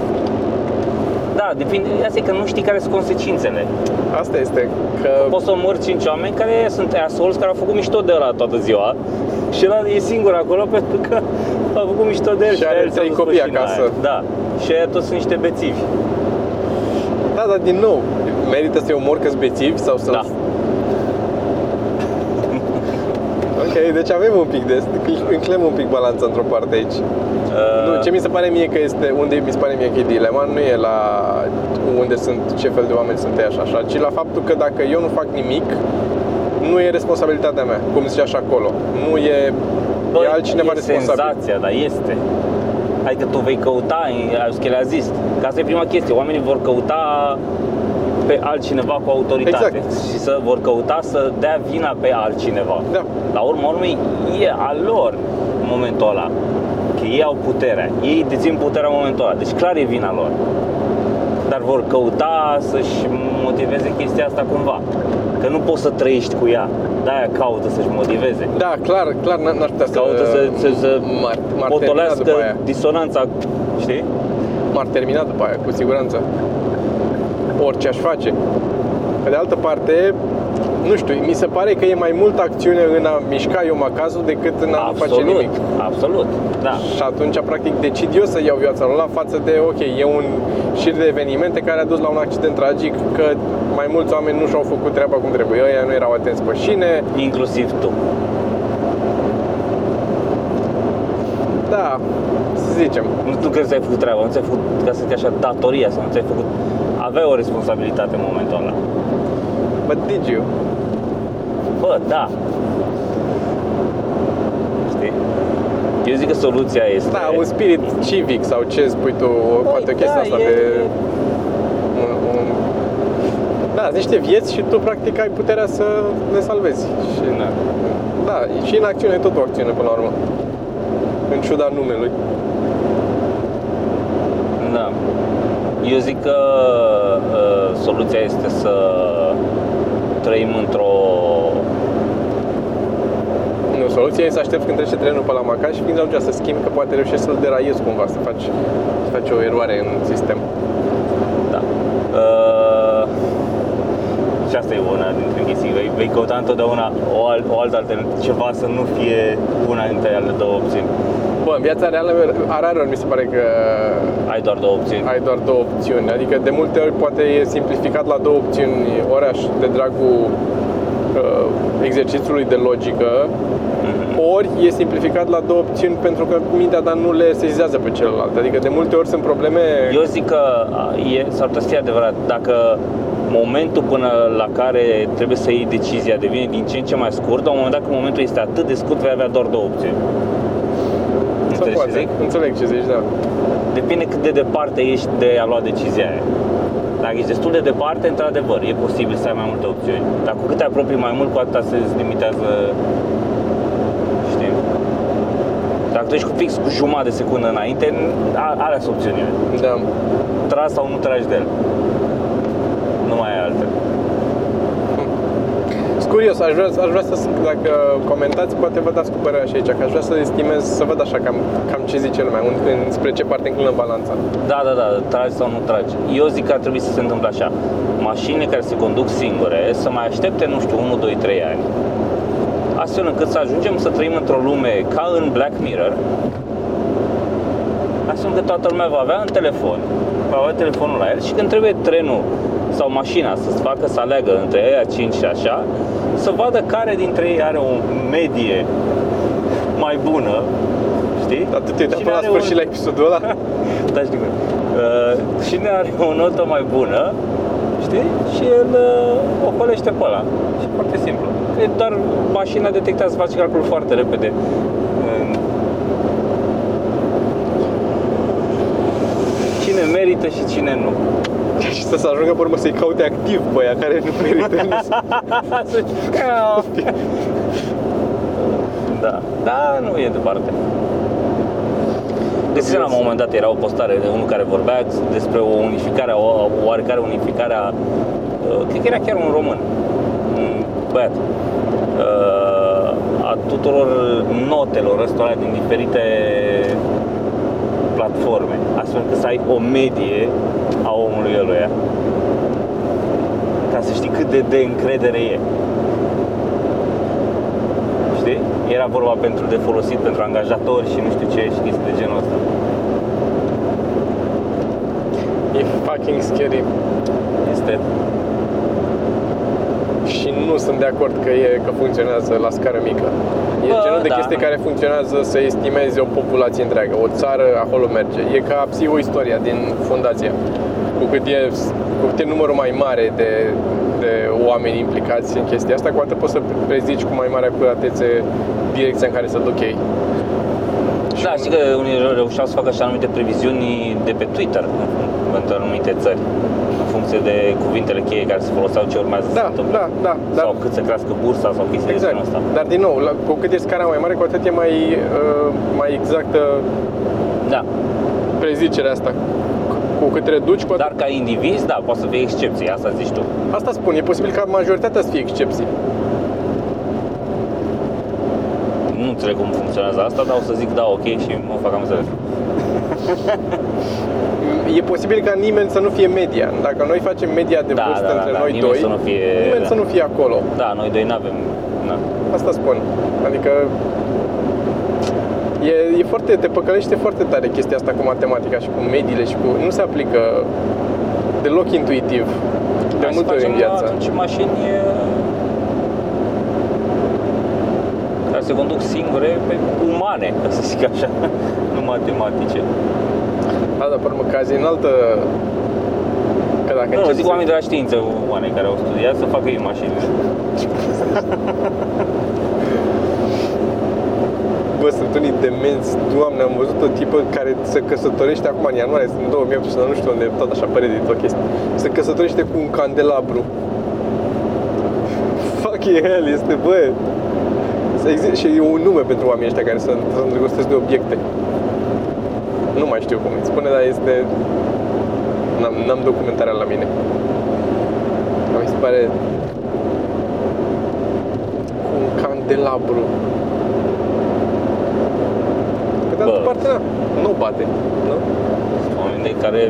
Da, depinde, asta e că nu știi care sunt consecințele. Asta este, că... Poți să omori 5 oameni care sunt assholes, care au făcut mișto de ăla toată ziua. Și ăla e singur acolo pentru că a făcut mișto de el și are 3 copii acasă. Da, și aia toți sunt niște bețivi. Da, dar din nou, merită să-i omori că-s bețivi sau să... Da. Ok, deci avem un pic de... Înclem un pic balanța într-o parte aici. Nu, ce mi se pare mie că este... Unde mi se pare mie că e dilema, nu e la unde sunt, ce fel de oameni sunt ei așa, ci la faptul că dacă eu nu fac nimic, nu e responsabilitatea mea, cum zice așa acolo. Nu e... Bă, e altcineva responsabil. E senzația, dar este. Adică tu vei căuta, că le-a zis. Că asta e prima chestie, oamenii vor căuta pe altcineva cu autoritate, exact. Și să vor căuta să dea vina pe altcineva. Da. La urma urmei, e a lor în momentul ăla, că ei au puterea, ei dețin puterea în momentul ăla, deci clar e vina lor. Dar vor căuta să-și motiveze chestia asta cumva, că nu poți să trăiești cu ea, de-aia caută să-și motiveze. Da, clar, n-aș putea să... Caută să potolească disonanța, știi? M-ar termina după aia, cu siguranță. Orice aș face. Pe de altă parte, nu știu, mi se pare că e mai multă acțiune în a mișca eu macazul decât în a nu face nimic. Absolut, da. Și atunci, practic, decid eu să iau viața lui la față de, ok, e un șir de evenimente care a dus la un accident tragic, că mai mulți oameni nu și-au făcut treaba cum trebuie, ăia nu erau atenți pe șine. Inclusiv tu. Da, să zicem. Nu crezi că ai făcut treaba, nu ți-ai făcut, ca să te așa, datoria sau nu ți-ai făcut... Avea o responsabilitate în momentul ăla. But did you? Bă, da. Știi? Eu zic că soluția este... Da, un spirit civic sau ce spui tu, băi, poate o chestie da, asta e... de... Da, niște vieți și tu practic ai puterea să le salvezi. Și da, și în acțiune, tot o acțiune până la urmă. În ciuda numelui. Da. Eu zic că soluția este să trăim într-o... Nu, soluția e să aștepți când trece trenul pe la Maca și fiind atunci să schimbi, că poate reușești să-l deraiezi cumva, să faci o eroare în sistem. Da. Și asta e una dintre chestii, vei căuta întotdeauna o altă alternativă, ceva să nu fie una dintre ale două opțiuni. Bă, în viața reală, rareori mi se pare că ai doar două opțiuni. Adică de multe ori poate e simplificat la două opțiuni oraș de dragul exercițiului de logică, ori e simplificat la două opțiuni pentru că mintea ta nu le sesizează pe celălalt. Adică de multe ori sunt probleme. Eu zic că s-ar putea să fie adevărat dacă momentul până la care trebuie să iei decizia devine din ce în ce mai scurt, dar în momentul dacă momentul este atât de scurt, vei avea doar două opțiuni. Înțeleg ce zici, da. Depinde cât de departe ești de a lua decizia aia. Dacă ești destul de departe, într-adevăr, e posibil să ai mai multe opțiuni. Dar cu cât te apropii mai mult, cu atâta se limitează, știi? Dacă tu ești fix cu jumătate de secundă înainte, alea sunt opțiunile. Da. Tragi sau nu tragi de el. Nu mai ai alte. Curios, aș vrea să, dacă comentați, poate vă dați cu părerea și aici, că aș vrea să estimez, să văd așa cam ce zice lumea, spre ce parte înclină balanța. Da, tragi sau nu tragi. Eu zic că ar trebui să se întâmple așa. Mașinile care se conduc singure să mai aștepte, nu știu, 1, 2, 3 ani. Astfel încât să ajungem să trăim într-o lume ca în Black Mirror. Astfel încât toată lumea va avea un telefon, va avea telefonul la el și când trebuie trenul sau mașina să-ți facă să aleagă între aia 5 și așa, să vadă care dintre ei are o medie mai bună, știi? Atât, uite, până la sfârșit la episodul ăla. Da, știi cum. cine are o notă mai bună, știi? Și el o pălește pe ăla. Și foarte simplu. Dar mașina detectează, face calculul foarte repede. Cine merită și cine nu. Și să ajungă pe urmă să-i caute activ pe aia care nu merită. Da, da, nu e departe. Deci la un moment dat era o postare de unul care vorbea despre o unificare, o oarecare unificare a, cred că era chiar un român, un băiat, a tuturor notelor ăstora din diferite platforme, astfel că să ai o medie a omului ăluia, ca să știi cât de încredere e. Știi? Era vorba pentru de folosit pentru angajatori și nu știu ce, știți, de genul ăsta. E fucking scary. Este. Și nu sunt de acord că e că funcționează la scară mică. E genul de chestie care funcționează să estimeze o populație întreagă, o țară, acolo merge. E ca psihoistoria din fundația. Cu cât e numărul mai mare de oameni implicați în chestia asta, cu atât poți să prezici cu mai mare acuratețe direcția în care se duc ei. Da, știi că unii reușeau să facă așa anumite previziuni de pe Twitter pentru anumite țări, în funcție de cuvintele cheie care se foloseau, ce urmează să se întâmple. Da, sau cât se crească bursa sau chestia exact. De genul ăsta. Dar din nou, cu cât e scara mai mare, cu atât e mai exactă prezicerea asta. Cu cât reduci, cu atât... Dar ca indivizi, da, poate să fie excepții, asta zici tu. Asta spun, e posibil ca majoritatea să fie excepții. Nu înțeleg cum funcționează asta, dar o să zic da, ok, și mă fac am înțeles. E posibil ca nimeni să nu fie media. Dacă noi facem media de vârstă între noi nimeni doi, nimeni să nu fie acolo. Da, noi doi n-avem. Na. Asta spun. Adică e foarte, te păcălește foarte tare chestia asta cu matematica și cu mediile și cu... Nu se aplică deloc intuitiv de multe ori în viață. Atunci mașini care se conduc singure, pe umane, ca să zic așa, nu matematice. Da, dar pe urmă, cazi în altă... Că dacă nu, zic oameni de la știință, oameni care au studiat, să facă ei mașinile. Bă, sunt unii demenți, Doamne, am văzut o tipă care se căsătorește acum în ianuarie, sunt 2018, nu știu unde, tot așa pe Reddit, o chestie. Se căsătorește cu un candelabru. Fucking hell, este, bă... Și e un nume pentru oamenii ăștia care se îndrăgostesc de obiecte. Nu mai știu cum îi spune, dar este... N-am documentarea la mine. Mi se pare... Cu un candelabru. Pe de altă parte, nu bate, nu? Oameni de care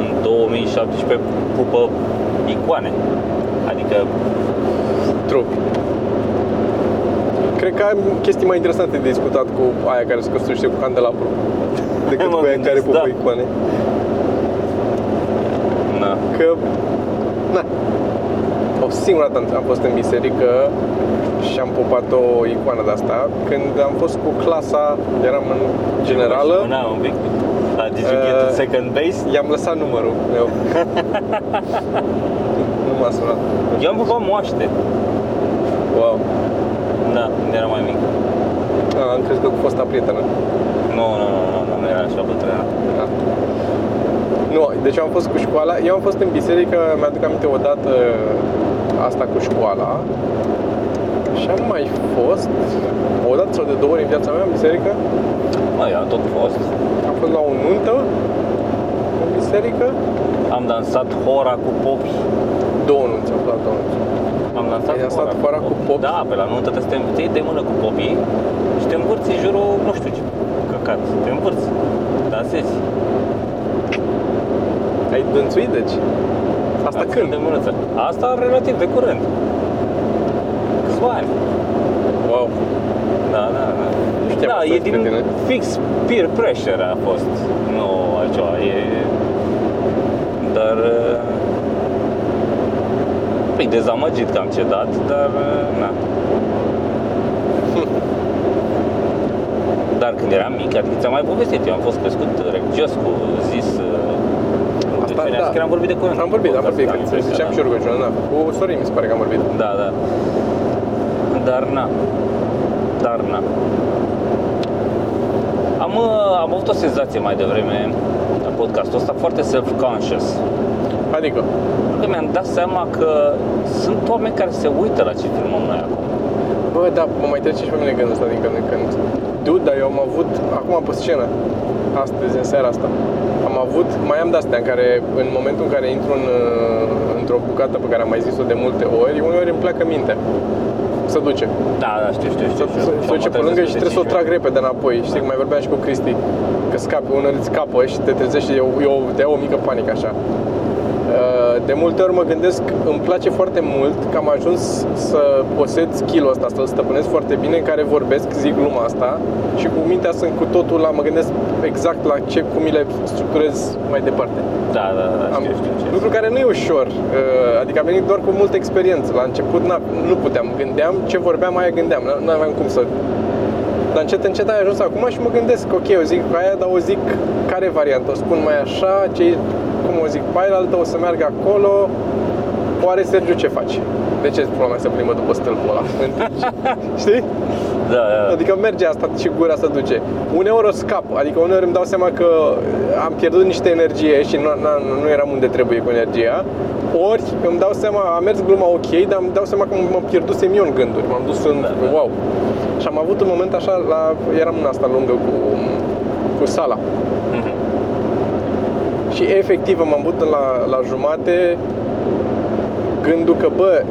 în 2017 pupă icoane, adică trupi. Cred că am chestii mai interesante de discutat cu aia care se căsătorește cu candelabru decât cu aia care pupă icoane. Na. Că... Na. O singură dată am fost în biserică și am pupat o icoană de-asta când am fost cu clasa, eram în generală. Mâna un pic. Did you get to second base? I-am lăsat numărul meu. Nu m-a sunat. Eu am pupat moaște. Wow. Da, era mai mic. Am crezut că cu fosta prietenă. Nu, nu era așa bătrână. Da. Nu, deci eu am fost cu școala, eu am fost în biserică, mi-aduc aminte o dată asta cu școala. Și am mai fost o dată sau de două ori în viața mea în biserică. Eu am tot fost. Am fost la o nuntă în biserică. Am dansat hora cu popi. Două nunți, am fost la două nunți. Am dansat hora cu popi. Da, pe la nuntă te împții de mână cu popii și te învârți în jurul, nu știu ce, căcat, te învârți, dansezi. Ai dănțuit, deci? Asta când? De mânăță. Asta relativ de curând. Câțiva ani. Wow. Da. Da, e din fix peer pressure a fost. Nu altceva, e... Dar... E dezamăgit că am cedat, dar... Na. Dar când eram mic, adică ți-am mai povestit, eu am fost crescut religios, cu zis... bine, da. Că am vorbit de curând. Am vorbit, ziceam și rugăciunea, da. Cu Sorin mi se pare că am vorbit. Da, da. Dar na. Am avut o senzație mai devreme în podcastul ăsta foarte self-conscious. Adică? Că mi-am dat seama că sunt oameni care se uită la ce filmăm noi acum. Bă, da, mă mai trece și pe mine gândul ăsta din când în când. Dude, dar eu am avut, acum pe scenă, astăzi, în seara asta, mai am de-astea în care, în momentul în care intru într-o bucată pe care am mai zis-o de multe ori, uneori îmi pleacă mintea. Se duce. Da, da, știu. Se duce pe lângă și trebuie să o trag repede înapoi. Știi, că mai vorbeam și cu Cristi, că scapi, unul îți scapă și te trezești și te iau o mică panică așa. De multe ori mă gândesc, îmi place foarte mult că am ajuns să posed skill-ul ăsta, să-l stăpânesc foarte bine, în care vorbesc, zic lumea asta și cu mintea sunt cu totul la, mă gândesc exact la ce, cum mi le structurez mai departe. Da, știu. Lucru care nu e ușor, adică am venit doar cu multă experiență. La început nu puteam, gândeam ce vorbeam, aia gândeam, nu aveam cum să... Dar încet am ajuns acum și mă gândesc, ok, eu zic aia, dar o zic care variantă, o spun mai așa, cum o zic pe aia, altă o să meargă acolo. Oare, Sergiu, ce faci? De ce pula mea se plimbă după stâlpul ăla? Știi? Da. Adică merge asta și gura se duce. Uneori o scap, adică uneori îmi dau seama că am pierdut niște energie și nu eram unde trebuie cu energia. Ori îmi dau seama, a mers gluma ok, dar îmi dau seama că mă pierdusem eu în gânduri. M-am dus în wow. Și am avut un moment așa, eram în asta lungă cu sala. Și efectiv m-am bătut la jumate gândul că, bă,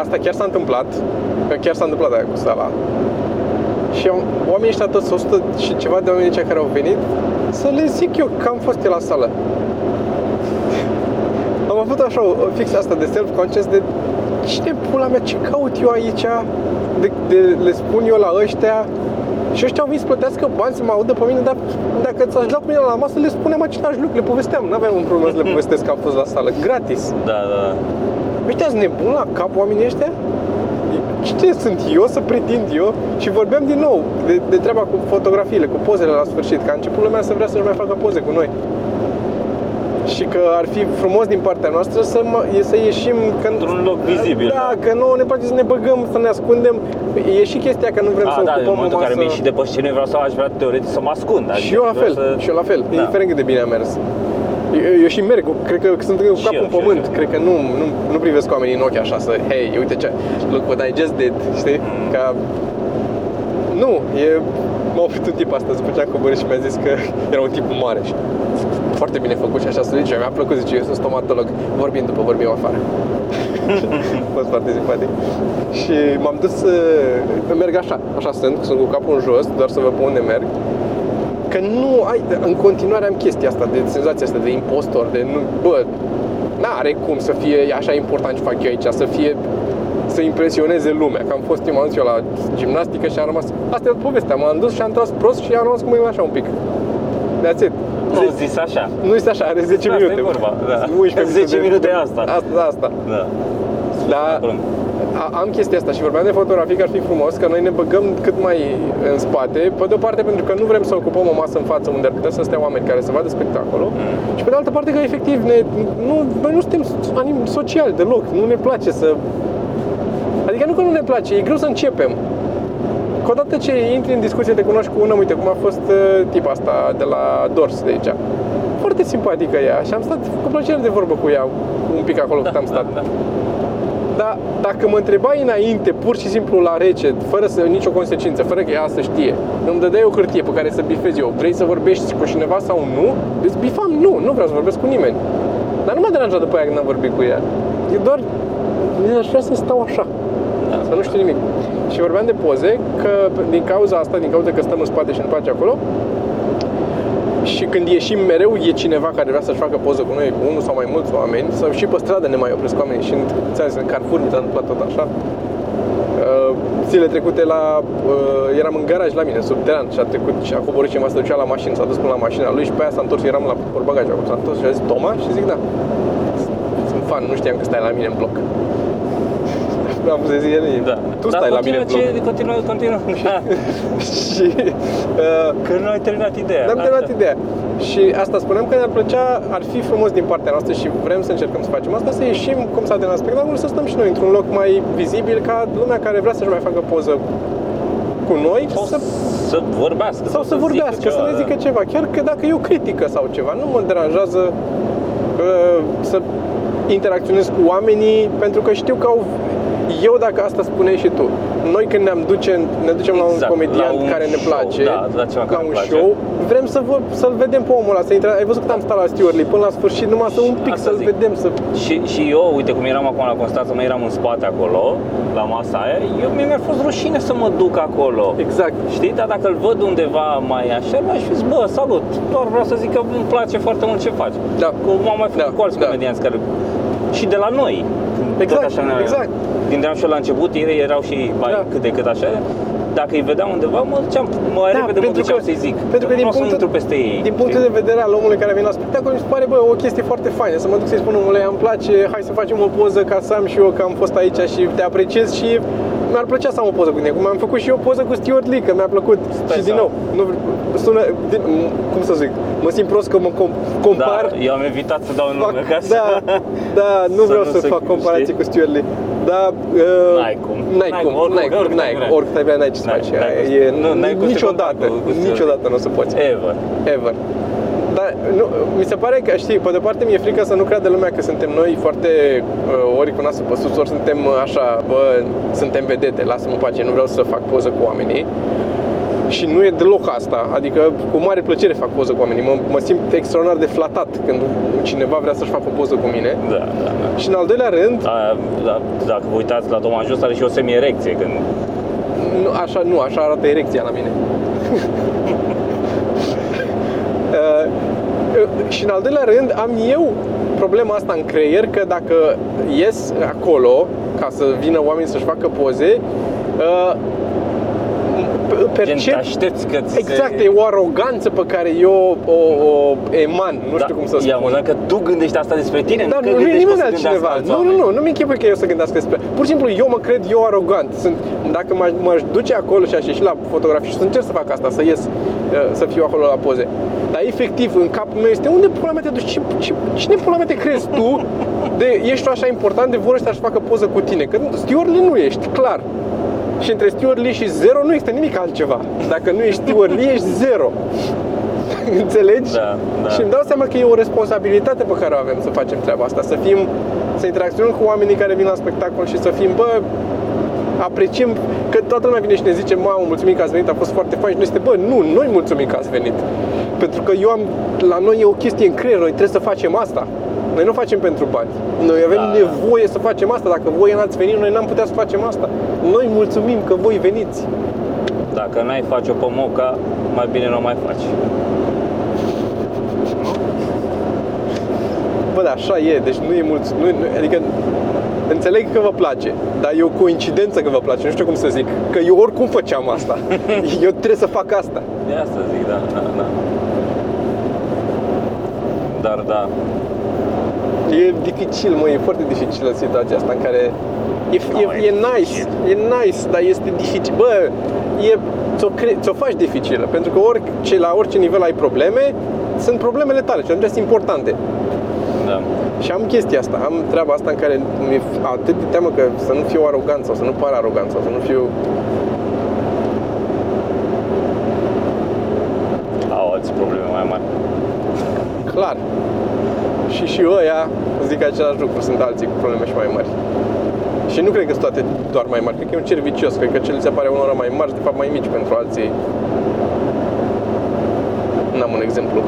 asta chiar s-a întâmplat, că chiar s-a întâmplat aia cu sala. Și oamenii ăștia, toți 100 și ceva de oameni care au venit, să le zic eu că am fost eu la sală. Am avut așa, fix asta de self-conscious, de cine pula mea, ce caut eu aici, de le spun eu la ăștia. Și ăștia au venit să plătească bani să mă audă pe mine, dar dacă ți-aș lua cu mine la masă, le spuneam același lucru, le povesteam. N-aveam un problemă să le povestesc că am fost la sală, gratis. Da. Ăștia-s nebuni la cap, oamenii ăștia? Cine sunt eu să pretind eu? Și vorbeam din nou de treaba cu fotografiile, cu pozele la sfârșit, că a început lumea să vrea să-și mai facă poze cu noi. Și că ar fi frumos din partea noastră să ieșim într-un loc vizibil. Da, că nouă ne place să ne băgăm, să ne ascundem. E și chestia că nu vrem să ocupăm o masă. Care mi-e și de pe scenă, vreau aș vrea teoretic să mă ascund. Și eu la fel, da. Indiferent cât de bine a mers. Eu și merg, cred că sunt cu capul în pământ. Cred că nu privesc oamenii în ochi așa, să, hey, uite ce, look what I just did, știi? Ca... Nu, m-a oprit un tip astăzi, după ce am coborât și mi-a zis că era un tip mare și foarte bine făcut și așa se zice, mi-a plăcut, zice, eu sunt stomatolog, vorbim afară. A fost foarte simpatic. Și m-am dus să merg așa sunt cu capul în jos, doar să văd pe unde merg. Că nu ai, în continuare am chestia asta, de senzația asta de impostor, de nu, bă, n-are cum să fie așa important ce fac eu aici, să impresioneze lumea, că am fost eu la gimnastică și am rămas. Asta e o poveste, m-am dus și am tras prost și am rămas cu mâinile așa un pic. That's it. Nu zis așa. Nu este așa, are 10 minute. Asta e vorba, da. 10 minute de asta. Asta. Da. Dar am chestia asta și vorbeam de fotografii că ar fi frumos că noi ne băgăm cât mai în spate. Pe de o parte pentru că nu vrem să ocupăm o masă în față unde ar putea să stea oameni care să vadă spectacolul. Și pe de altă parte că efectiv noi nu suntem anim social deloc. Nu ne place să... Adică nu că nu ne place, e greu să începem. Că odată ce intri în discuție, te cunoști cu un om, uite cum a fost tipa asta de la Dors de aici. Foarte simpatică ea și am stat cu plăcere de vorbă cu ea un pic acolo cât am stat. Dar dacă mă întrebai înainte, pur și simplu la rece, fără nicio consecință, fără că ea să știe, îmi dădeai o hârtie pe care să bifez eu, vrei să vorbești cu cineva sau nu? Deci bifam, nu vreau să vorbesc cu nimeni. Dar nu m-a deranjat după aia când am vorbit cu ea. E doar, aș vrea să stau așa. Să nu știu nimic. Și vorbeam de poze, că din cauza că stăm în spate și ne place acolo și când ieșim mereu e cineva care vrea să-și facă poză cu noi, unul sau mai mulți oameni, sau și pe stradă ne mai opresc oamenii și în Carrefour mi s-a întâmplat tot așa. Zile trecute eram în garaj la mine, sub teran și a coborât cineva, se ducea la mașină, s-a dus până la mașina lui și pe aia s-a întors, eram la portbagaj acolo, s-a întors și a zis Toma și zic da, sunt fan, nu știam că stai la mine în bloc. am vrut să zic el. Da. Tu stai la mine vlog. Dar continuă. Și că nu ai terminat ideea. N-am terminat ideea. Și asta spuneam că ne-ar plăcea, ar fi frumos din partea noastră și vrem să încercăm să facem asta, să ieșim cum s-a terminat spectacolul, să stăm și noi într-un loc mai vizibil ca lumea care vrea să-și mai facă poză cu noi sau să vorbească sau să vorbească, ceva, să ne zică ceva, chiar că dacă e o critică sau ceva, nu mă deranjează să interacționez cu oamenii, pentru că știu că eu dacă asta spuneai și tu. Noi când ne ducem exact, la un comedian care ne place, la un show, vrem să-l vedem pe omul ăla, să intre. Ai văzut cât am stat la Stuart Lee până la sfârșit, numai să un pic asta să-l zic. Vedem, să și eu, uite cum eram acum la Constanța, noi eram în spate acolo, la masa aia, mi-a fost rușine să mă duc acolo. Exact. Știi, dar dacă îl văd undeva mai așa, mi-aș fi zis, bă, salut. Doar vreau să zic că îmi place foarte mult ce faci. Da. Că m-am mai făcut cu alți comedianți care și de la noi. Exact, așa, exact. Din dreapta la început, ei erau și mai cât de cât așa. Dacă îi vedeam undeva, mă duceam mai repede, mă duceam să-i zic. Pentru că nu o să intru peste ei. Din punctul de vedere al omului care vine la spectacol, mi se pare, bă, o chestie foarte faină. Să mă duc să-i spun omule, îmi place, hai să facem o poză ca să am și eu că am fost aici și te apreciez și mi-ar plăcea să am o poză cu tine. Cum am făcut și eu o poză cu Stuart Lee, că mi-a plăcut. Stai și din nou, nu sună, cum să zic, mă simt prost că mă compar. Da, eu am evitat să dau nume ca să nu vreau să fac comparații cu Stuart Lee. Da, n-ai cum să faci. Niciodată nu o să poți. Ever. Dar nu, mi se pare că, știi, pe de parte mi-e frică să nu creadă lumea că suntem noi foarte ori cu nasul pe sus, ori suntem așa, bă, suntem vedete, lasă-mă în pace, nu vreau să fac poză cu oamenii. Și nu e deloc asta, adică cu mare plăcere fac poză cu oamenii, mă simt extraordinar de flatat când cineva vrea să-și facă o poză cu mine. Da. Și în al doilea rând... dacă vă uitați la Toma Jos, are și o semi-erecție când... Nu, așa arată erecția la mine. Și în al doilea rând am eu problema asta în creier, că dacă ies acolo ca să vină oamenii să-și facă poze, percep, exact, e o aroganță pe care eu o eman, nu știu cum să spun. Ia, că tu gândești asta despre tine, dar nu gândești că să gândească altceva. Nu mi închipui că eu să gândesc despre... Pur și simplu eu mă cred eu arogant. Dacă m-aș duce acolo și aș ieși la fotografii și să încerc să fac asta, să ies, să fiu acolo la poze. Dar efectiv, în capul meu este, unde pula mea te duci? Cine pula mea te crezi tu? Ești așa important de vor ăștia să-și facă poză cu tine? Că Stuart Lee nu ești, clar. Și între Stuart Lee și zero nu există nimic altceva. Dacă nu ești Stuart Lee, ești zero. Înțelegi? Da. Și îmi dau seama că e o responsabilitate pe care o avem să facem treaba asta. Să interacționăm cu oamenii care vin la spectacol și să fim, bă, apreciem că toată lumea vine și ne zice, mamă, mulțumim că ați venit, a fost foarte fain. Și noi este, bă, nu, noi mulțumim că ați venit. Pentru că la noi e o chestie în creier, noi trebuie să facem asta. Noi nu facem pentru bani. Noi avem nevoie să facem asta. Dacă voi n-ați venit, noi n-am putea să facem asta. Noi mulțumim că voi veniți. Dacă n-ai face o pomoca, mai bine nu o mai faci. Bă, da, așa e. Deci nu e mulțumit. Adică, înțeleg că vă place, dar e o coincidență că vă place. Nu știu cum să zic. Că eu oricum făceam asta. Eu trebuie să fac asta. De asta zic, da. Dar da. E dificil, măi, e foarte dificilă situația asta în care e nice, dar este dificil. Bă, ți-o faci dificilă, pentru că la orice nivel ai probleme, sunt problemele tale, cele sunt importante. Da. Și am chestia asta, am treaba asta în care mi-e atât de teamă că să nu fiu arogant sau să nu par arogant sau să nu fiu... Au alte probleme mai mari. Clar. Și ăia, zic același lucru, sunt alții cu probleme și mai mari. Și nu cred că sunt toate doar mai mari, cred că e un cer vicios, cred că ce li se pare unora mai mari, de fapt mai mici pentru alții. N-am un exemplu.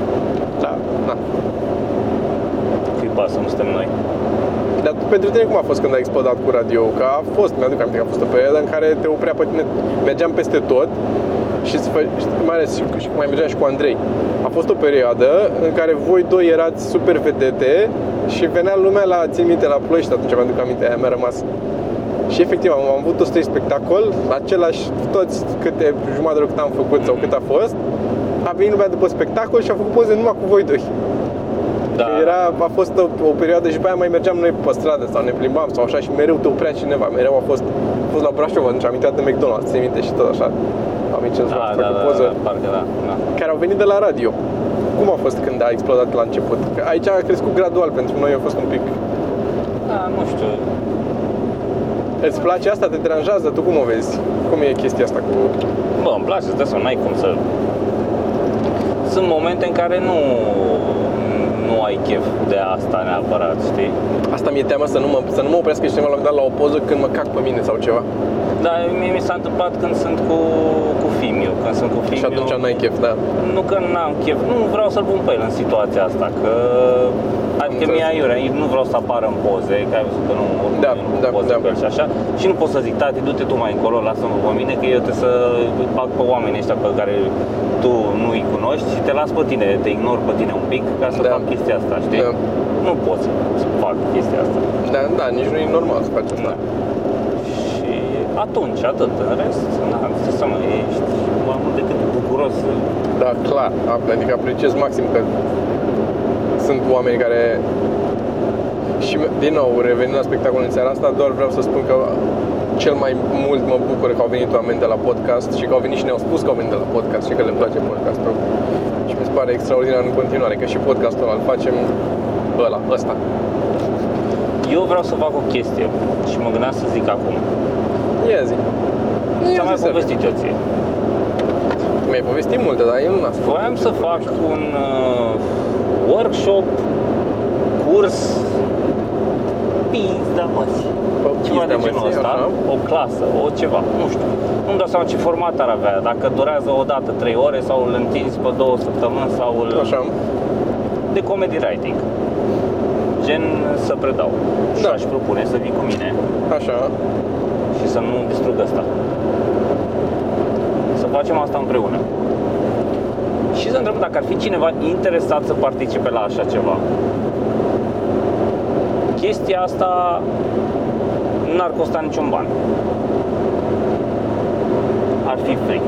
Da. Fii pasă, nu suntem noi. Dar pentru tine cum a fost când ai explodat cu radio? Că a fost, mi-aduc aminte că a fost o perioadă în care te oprea pe tine, mergeam peste tot. Și mai ales și cum mai mergeam și cu Andrei. A fost o perioadă în care voi doi erați super vedete și venea lumea la, țin minte, la Ploiești, atunci mi-aduc aminte, aia mi-a rămas. Și efectiv am avut 103 spectacol, același, toți câte jumătate de cât am făcut sau cât a fost. A venit lumea după spectacol și a făcut poze numai cu voi doi. Da. A fost o perioadă și pe aia mai mergeam noi pe stradă sau ne plimbam sau așa și mereu te oprea cineva. Mereu a fost la Brașov, atunci am intrat în McDonald's, ții minte, și tot așa. Am început cu poză. Da. Care au venit de la radio. Cum a fost când a explodat la început? Că aici a crescut gradual, pentru noi a fost un pic. Da, nu știu. Îți place asta? Te deranjează? Tu cum o vezi? Cum e chestia asta cu... Bă, îmi place, de asta n-ai cum să... Sunt momente în care nu ai chef de asta neapărat, știi? Asta mi-e teamă să nu mă oprească cineva la un dat la o poză când mă cac pe mine sau ceva. Da, mie mi s-a întâmplat când sunt cu filmiu, când sunt cu filmiu. Și atunci n-ai chef, da. Nu că n-am chef, nu vreau să-l pun pe el în situația asta, că... Adică mi-e aiurea, nu vreau să apară în poze, că ai văzut că nu poze pe el și așa. Și nu pot să zic, tati, du-te tu mai încolo, lasă-mă pe mine, că eu trebuie să bag pe oamenii ăștia pe care tu nu-i cunoști și te las pe tine, te ignor pe tine un pic ca să fac chestia asta, știi? Da. Nu pot să fac chestia asta. Da, nici nu e normal să faci asta. Da. Și atunci, atât, în rest, să mă ești mai mult decât bucuros. Da, clar, adică apreciez maxim că sunt oameni care... Și din nou, revenind la spectacolul în seara asta, doar vreau să spun că cel mai mult mă bucur că au venit oameni de la podcast și că au venit și ne-au spus că au venit de la podcast și că le place podcastul. Și mi se pare extraordinar în continuare că și podcastul ăla îl facem ăsta. Eu vreau să fac o chestie și mă gândeam să zic acum. Ia zi. S-a mai povestit eu ție. Mi-ai povestit multe, dar eu nu n-am. Voiam să fac un... workshop, curs, pizdamăsi, ceva de genul ăsta, o clasă, o ceva, nu știu. Nu-mi dau seama ce format ar avea, dacă durează o dată 3 ore sau îl întinzi pe 2 săptămâni sau îl... Așa. De comedy writing, gen să predau. Și aș propune să vii cu mine. Așa. Și să nu distrug asta. Să facem asta împreună. Și să întreb dacă ar fi cineva interesat să participe la așa ceva. Chestia asta n-ar costa niciun ban. Ar fi free.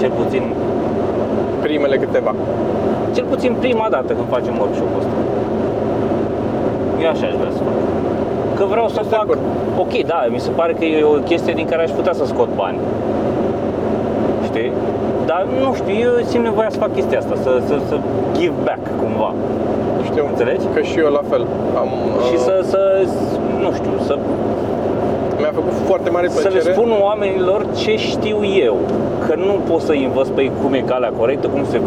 Cel puțin primele câteva. Cel puțin prima dată când facem workshop-ul ăsta. Eu așa aș vrea să fac. Că vreau să fac... Ok, da, mi se pare că e o chestie din care aș putea să scot bani. Știi? Dar nu știu, eu simt nevoia să fac chestia asta, să give back cumva. Știu, înțelegi? Că și eu la fel am... Și să mi-a făcut foarte mare plăcere. Să le spun oamenilor ce știu eu. Că nu pot să-i învăț pe ei cum e calea corectă, cum se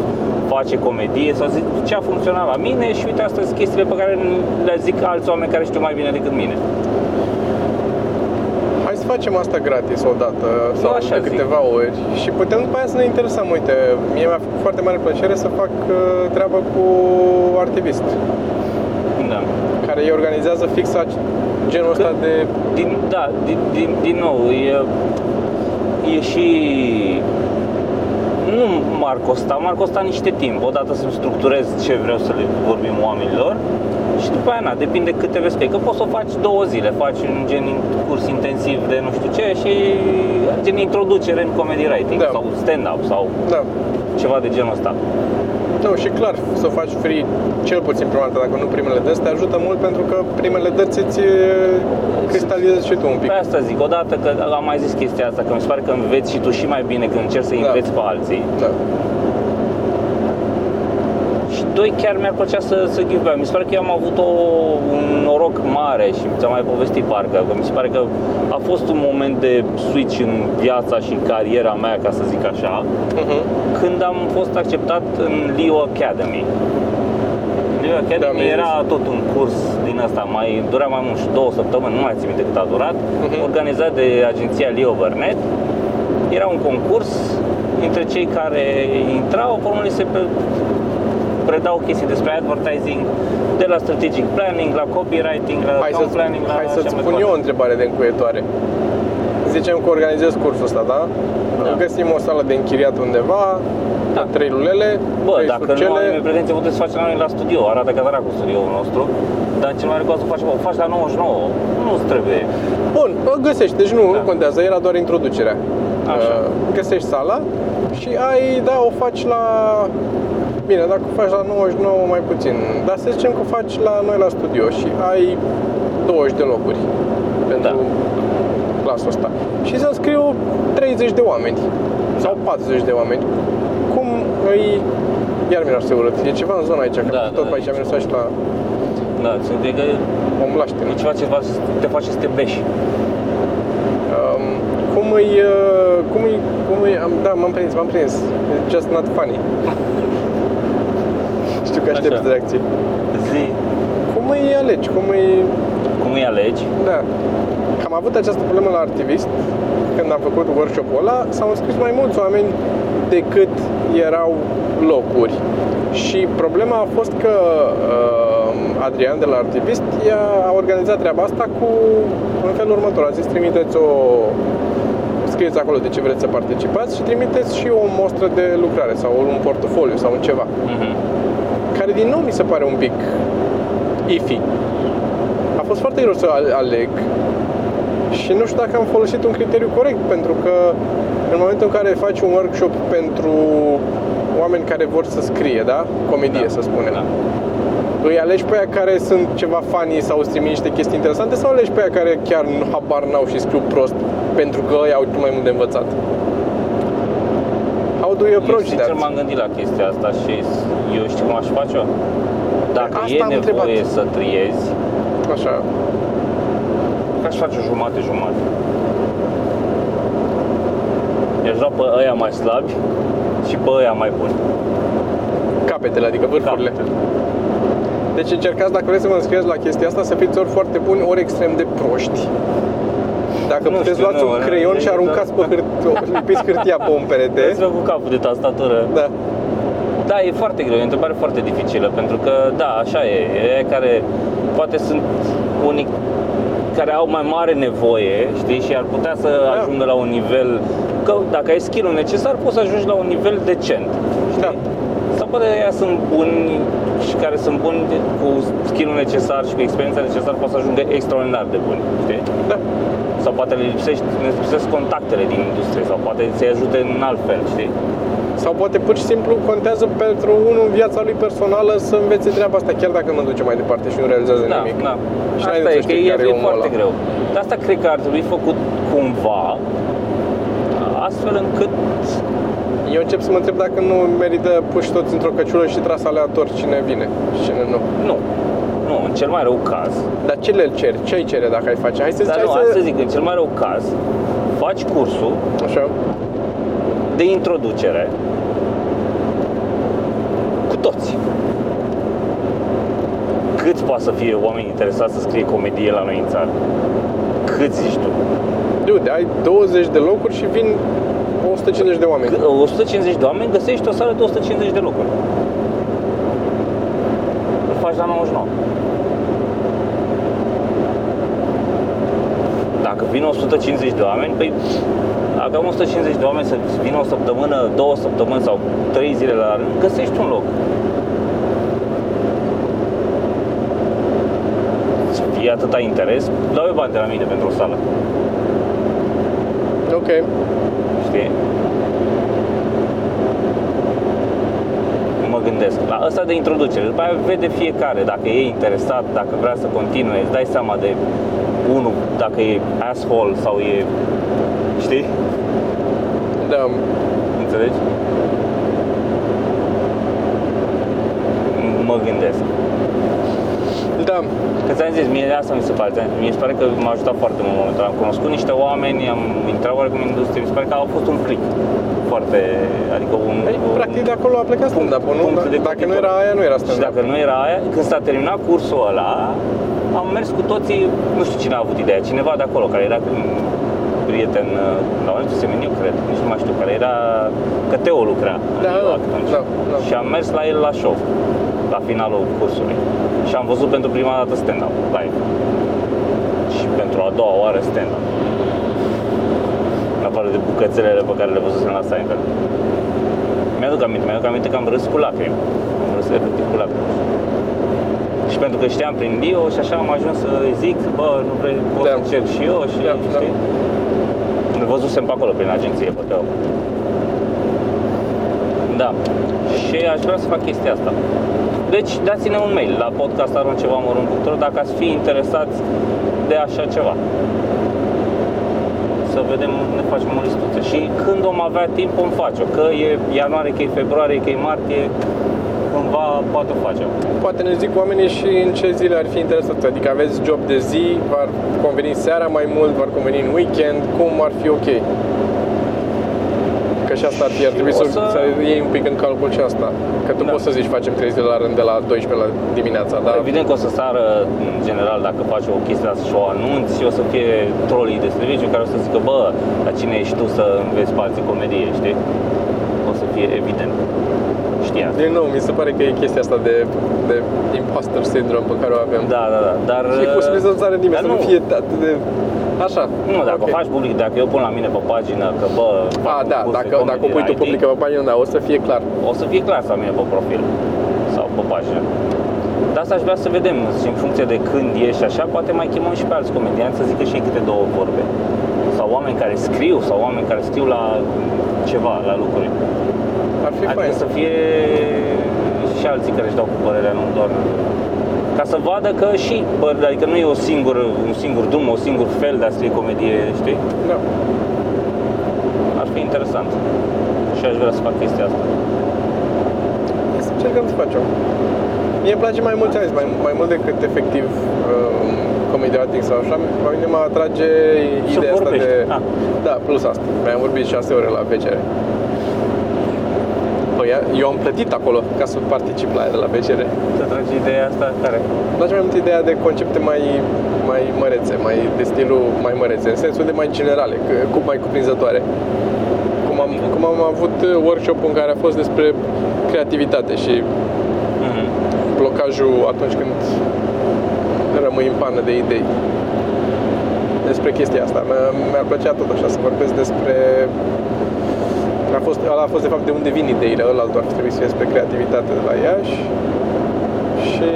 face comedie. Sau zic ce a funcționat la mine și uite, astea sunt chestiile pe care le zic alți oameni care știu mai bine decât mine. Să facem asta gratis odată sau de câteva ori și putem după aia să ne interesăm. Uite, mie mi-a făcut foarte mare plăcere să fac treabă cu Artivist. Da. Care îi organizează fix genul ăsta de... Din nou, e și... Nu m-ar costa niște timp. Odată să-mi structurez ce vreau să le vorbim oamenilor. Și după aia, depinde cât te vezi pe ei. Că poți să o faci 2 zile, faci un gen curs intensiv de nu știu ce și gen introducere în comedy writing sau stand-up sau ceva de genul ăsta. Nu, și clar, să faci free, cel puțin prima dată, dacă nu primele dăți, te ajută mult pentru că primele dăți îți cristalizezi și tu un pic. Pe asta zic, odată că am mai zis chestia asta, că mi se pare că înveți și tu și mai bine când încerci să înveți pe alții. Da. Și doi, chiar mi-ar plăcea să give back. Mi se pare că eu am avut un noroc mare și ți-am mai povestit parcă, că mi se pare că a fost un moment de switch în viața și în cariera mea, ca să zic așa, când am fost acceptat în Leo Academy. Leo Academy era tot un curs din asta, dura mai mult, 2 săptămâni, nu mai țin minte cât a durat, organizat de agenția Leo Vernet. Era un concurs între cei care intrau, acolo se predau chestii despre advertising, de la strategic planning, la copywriting, la account planning, la... Hai să-ți pun eu o întrebare de încuietoare. Zicem că organizez cursul ăsta, da? Găsim o sală de închiriat undeva, 3 lulele, 3 surcele... Bă, dacă nu avem pretenție, puteți să facem la noi la studio, arată ca dara cu studioul nostru. Dar cel mai recunosc să faci, o faci la 99, nu-ți trebuie. Bun, o găsești, deci nu contează, era doar introducerea. Așa. Găsești sala și o faci la... Bine, dacă faci la 99 mai puțin, dar să zicem că faci la noi la studio și ai 20 de locuri pentru clasul ăsta și se înscriu 30 de oameni sau 40 de oameni, cum îi... Iar miroase urât, e ceva în zona aici, că tot pe aici am mirosit și la... Da, țin de că e ceva ce te face să te beși. M-am prins. Just not funny. Știu că aștept reacții. Zi. Cum îi alegi? Da. Am avut această problemă la Artivist, când am făcut workshop-ul ăla, s-au înscris mai mulți oameni decât erau locuri. Și problema a fost că Adrian de la Artivist a organizat treaba asta cu în felul următor. A zis, scrieți acolo de ce vreți să participați și trimiteți și o mostră de lucrare sau un portofoliu sau un ceva. Uh-huh. Care din nou mi se pare un pic iffy. A fost foarte greu să aleg și nu știu dacă am folosit un criteriu corect, pentru că în momentul în care faci un workshop pentru oameni care vor să scrie, da? Comedie, să spunem. Da. Îi alegi pe aia care sunt ceva funny sau strimi niște chestii interesante sau alegi pe aia care chiar habar n-au și scriu prost pentru că ei au mai mult de învățat? How do you approach that? Eu m-am gândit la chestia asta și eu știu cum aș face-o. Dacă asta e nevoie să triezi, așa, aș face jumate-jumate. I-aș lua pe ăia mai slabi și pe ăia mai buni. Capetele, adică vârfurile. Deci încercați, dacă vreți să vă înscrieți la chestia asta, să fiți ori foarte buni, ori extrem de proști. Dacă nu puteți, luați un creion și aruncați pe lipiți hârtia pe un perete. Îți cu capul de tastatură. Da. Da, e foarte greu, e o întrebare foarte dificilă, pentru că, da, așa e. E care, poate sunt unii care au mai mare nevoie, știi, și ar putea să ajungă la un nivel, că dacă ai skill-ul necesar, poți să ajungi la un nivel decent. Da. Sau poate aia sunt buni și care sunt buni cu skill-ul necesar și cu experiența necesară, poate să ajungă extraordinar de buni, știi? Da. Sau poate le lipsesc contactele din industrie, sau poate să-i ajute în alt fel, știi? Sau poate pur și simplu contează pentru unul în viața lui personală să învețe treaba asta, chiar dacă nu duce mai departe și nu realizează nimic. Da. Și asta e, că e foarte greu. De asta cred că ar trebui făcut cumva, astfel încât... Eu încep să mă întreb dacă nu merită puși toți într-o căciulă și tras aleator cine vine și cine nu. Nu, în cel mai rău caz. Dar ce le ceri? Ce îi cere dacă ai face? Hai să zic, în cel mai rău caz, faci cursul. Așa. De introducere cu toți. Câți poate să fie oameni interesați să scrie comedie la noi în țară? Câți zici tu? Dude, ai 20 de locuri și vin 150 de oameni. 150 de oameni, găsești o sală de 150 de locuri. Îl faci la 99. Dacă vin 150 de oameni, păi... Dacă am 150 de oameni să vină o săptămână, 2 săptămâni sau 3 zile la rând, găsești un loc. Să fie atâta interes, dau eu bani de la mine pentru o sală. Ok. Știi? Mă gândesc la asta de introducere, după aia vede fiecare, dacă e interesat, dacă vrea să continue, îți dai seama de unul, dacă e asshole sau e... Știi? Da. Înțelegi? Mă gândesc. Da. Că ți-am zis, mie de asta mi se pare. Mi se pare că m-a ajutat foarte mult în momentul. Am cunoscut niște oameni, am intrat oarecum în industrie. Mi se pare că a fost un click foarte... Adică un... Practic de acolo a plecat stand-up-ul, nu? Dacă nu era aia, nu era stand-up. Și dacă nu era aia, când s-a terminat cursul ăla, am mers cu toții... Nu știu cine a avut ideea, cineva de acolo care era... prieten, la un moment semin, eu cred, nici nu mai știu care era, că Teo lucra atunci. Da. Și am mers la el la show, la finalul cursului. Și am văzut pentru prima dată stand-up live. Și pentru a doua oară stand-up. În afară de bucățelele pe care le văzusem la SoundCloud. Mi-aduc aminte că am râs cu lacrimi. Am râs efectiv cu lacrimi. Și pentru că știam prin Leo și așa am ajuns să zic, bă, nu vrei, pot să încerc și eu și știi? Îl văzusem pe acolo, prin agenție, pe Teo. Da. Și aș vrea să fac chestia asta. Deci dați-ne un mail la podcast@cevamorun.ro dacă ați fi interesați de așa ceva. Să vedem, ne facem o listuță și când om avea timp om face-o. Că e ianuarie, că e februarie, că e martie, cumva poate o facem. Poate ne zic oamenii și în ce zile ar fi interesați. Adică aveți job de zi, v-ar conveni seara mai mult, v-ar conveni în weekend, cum ar fi ok? Că și asta ar trebui să iei un pic în calcul și asta. Că tu poți să zici facem 3 zile la rând de la 12 la dimineața, dar evident că o să sară în general dacă faci o chestie asta și o anunți, o să fie trolii de serviciu care o să zică bă, dar cine ești tu să înveți pe alții comedie, știi? O să fie evident. Știa. Din nou, mi se pare că e chestia asta de imposter syndrome pe care o avem. Da, da, da, dar și cu sprizățare nimeni să nu fie atât de așa. Nu, dacă o faci public, dacă eu pun la mine pe pagină că bă, dacă o pui tu public pe pagină, da, o să fie clar. O să fie clar la mine pe profil sau pe pagină. Dar asta aș vrea să vedem, și în funcție de când ești așa, poate mai chemăm și pe alți comedianți să zică și câte două vorbe. Sau oameni care scriu, sau oameni care scriu la ceva, la lucruri. Ar fi adică fain. Să fie și alții care își dau cu părerea, nu doar ca să vadă că și părerea, adică nu e un singur drum, un singur fel de a scrie comedie, știi? Da. Ar fi interesant și aș vrea să fac chestia asta. Să încercăm să facem. Mie îmi place mai mult, mai mult decât efectiv comediatic sau așa, pe mine mă atrage ideea asta de... Da, plus asta, mi-am vorbit 6 ore la PCR. Eu am plătit acolo ca să particip la aia de la PCR. Să tragi ideea asta care? Îmi place mai mult ideea de concepte mai mărețe, mai de stilul mai mărețe, în sensul de mai generale, cu mai cuprinzătoare. Cum am avut workshop-ul în care a fost despre creativitate și blocajul atunci când rămâi în pană de idei. Despre chestia asta. Mi-ar plăcea tot așa să vorbesc despre... A fost de fapt de unde vin ideile, ăla doar trebuie să fie despre creativitate de la Iași. Și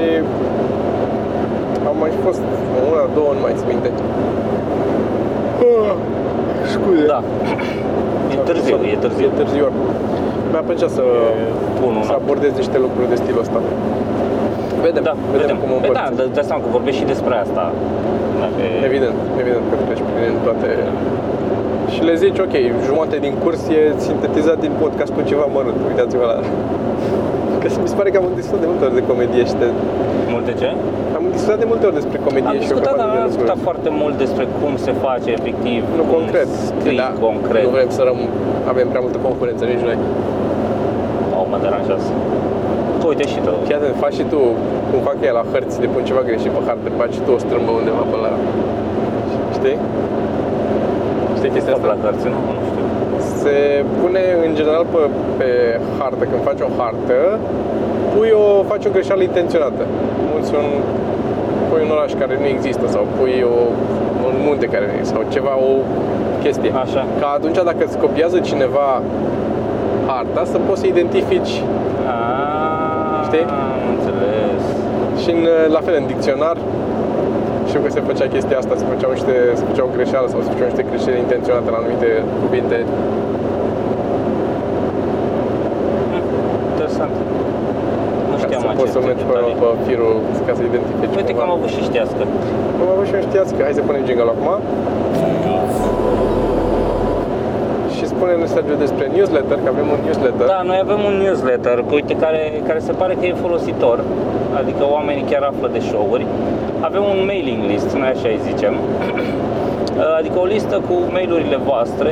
am mai fost una, două, nu mai țin minte. Scuze. Da. E târziu. Mi-a plăcea să abordez niște lucruri de stilul ăsta. Vedem cum împărțim. Da, de asta că vorbești și despre asta. Evident că treci prin toate. Și le zici, ok, jumate din curs e sintetizat din podcast cu ceva mărunt, uitați-vă la asta. Că mi se pare că am discutat de multe ori de comedie și de... Multe ce? Am discutat de multe ori despre comedie și... Am discutat foarte mult despre cum se face efectiv, nu cum concret, scrii concret. Nu vrem să avem prea multă concurență nici noi. Mă deranjează. Uite și tu. Chiar te faci și tu, cum fac ea la hărți, de pun ceva greșit pe hartă, faci și tu o strâmbă undeva pe la... Știi? Știi chestia asta? La hărți, nu știu. Se pune în general pe hartă, când faci o hartă, faci o greșeală intenționată. Pui un oraș care nu există sau pui un munte care nu există sau ceva, o chestie. Așa. Ca atunci dacă îți copiază cineva harta, să poți să identifici. Știi? Am înțeles. Și la fel, în dicționar, știu că se făcea chestia asta, se făceau greșeală sau se făceau niște greșeli intenționate la anumite cuvinte. Interesant. Nu știam acest poți să mergi pe firul ca să identifici. Uite că am avut și știască. Hai să punem jingle acum. Și spune-ne, Sergiu, despre newsletter, că avem un newsletter. Da, noi avem un newsletter, uite, care se pare că e folositor. Adică oamenii chiar află de show-uri. Avem un mailing list, noi așa îi zicem. Adică o listă cu mailurile voastre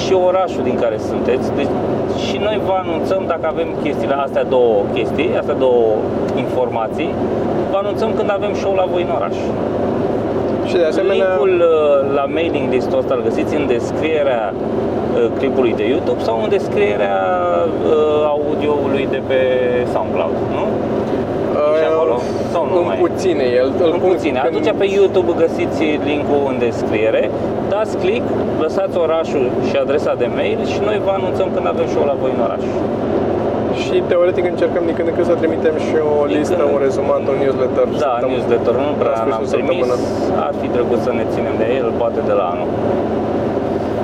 și orașul din care sunteți. Deci, și noi vă anunțăm dacă avem chestiile astea două informații. Vă anunțăm când avem show la voi în oraș. Și de asemenea... Link-ul la mailing listul ăsta îl găsiți în descrierea clipului de YouTube sau în descrierea audio-ului de pe SoundCloud, nu? În puține. Atunci pe YouTube găsiți link-ul în descriere. Dați click, lăsați orașul și adresa de mail și noi vă anunțăm când avem show la voi în oraș. Și teoretic încercăm din când în când să trimitem și o listă, un rezumat, un newsletter. Da, newsletter, nu prea l-am trimis. Ar fi drăguț să ne ținem de el, poate de la anul.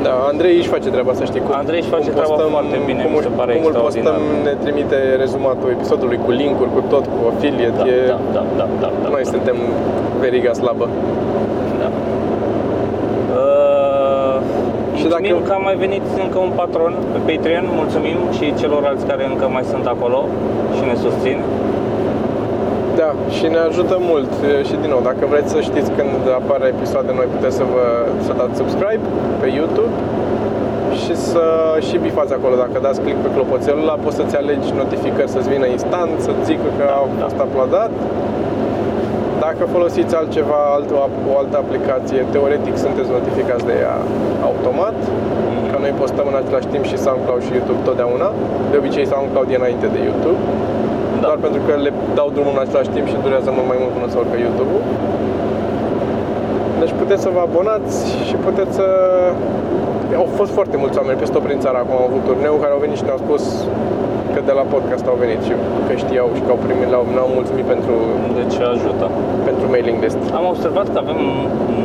Da, Andrei își face treaba, să știi. Andrei își face treaba foarte bine, mi se pare extraordinar. Cum îl postăm, ne trimite rezumatul episodului cu link-uri, cu tot, cu affiliate. Da. Noi suntem veriga slabă. Da. Mulțumim că a mai venit încă un patron pe Patreon, mulțumim și celorlalți care încă mai sunt acolo și ne susțin. Da, și ne ajută mult. Și din nou, dacă vreți să știți când apare episoade noi, puteți să vă să dați subscribe pe YouTube și să și bifați acolo. Dacă dați click pe clopoțelul ăla, poți să-ți alegi notificări să-ți vină instant, să-ți zică că au fost uploadat. Dacă folosiți altceva, o altă aplicație, teoretic sunteți notificați de ea automat. Că noi postăm în același timp și SoundCloud și YouTube totdeauna. De obicei SoundCloud e înainte de YouTube. Doar pentru că le dau drumul în același timp și durează mult mai mult până să urcă YouTube-ul. Deci puteți să vă abonați și puteți să... Au fost foarte mulți oameni peste tot prin țară acum, au avut turneu, care au venit și ne-au spus că de la podcast au venit și că știau și că au primit, ne-au mulțumit pentru... Deci ajută. Pentru mailing list. Am observat că avem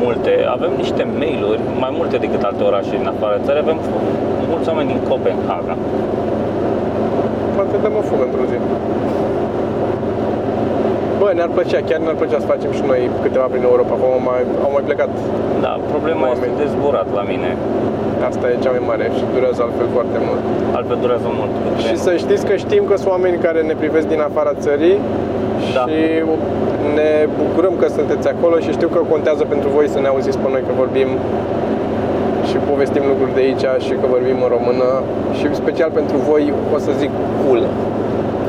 multe, avem niște mail-uri, mai multe decât alte orașe din afară țări, avem mulți oameni din Copenhagen. Poate dăm o fugă într-o zi. Bă, ne-ar plăcea, chiar ne-ar plăcea să facem și noi câteva prin Europa, acum au mai plecat. Da, problema este de zburat la mine. Asta e cea mai mare și durează altfel foarte mult. Altfel durează mult. Și să știți că știm că sunt oameni care ne privesc din afara țării și ne bucurăm că sunteți acolo și știu că contează pentru voi să ne auziți pe noi că vorbim și povestim lucruri de aici și că vorbim în română și special pentru voi o să zic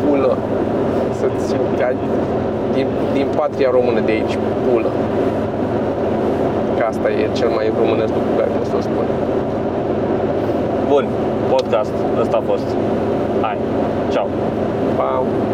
pulă. Să-ți din patria română de aici, pulă. Că asta e cel mai românesc lucru care pot să-l spun. Bun, podcast, ăsta a fost. Hai, ceau! Pau!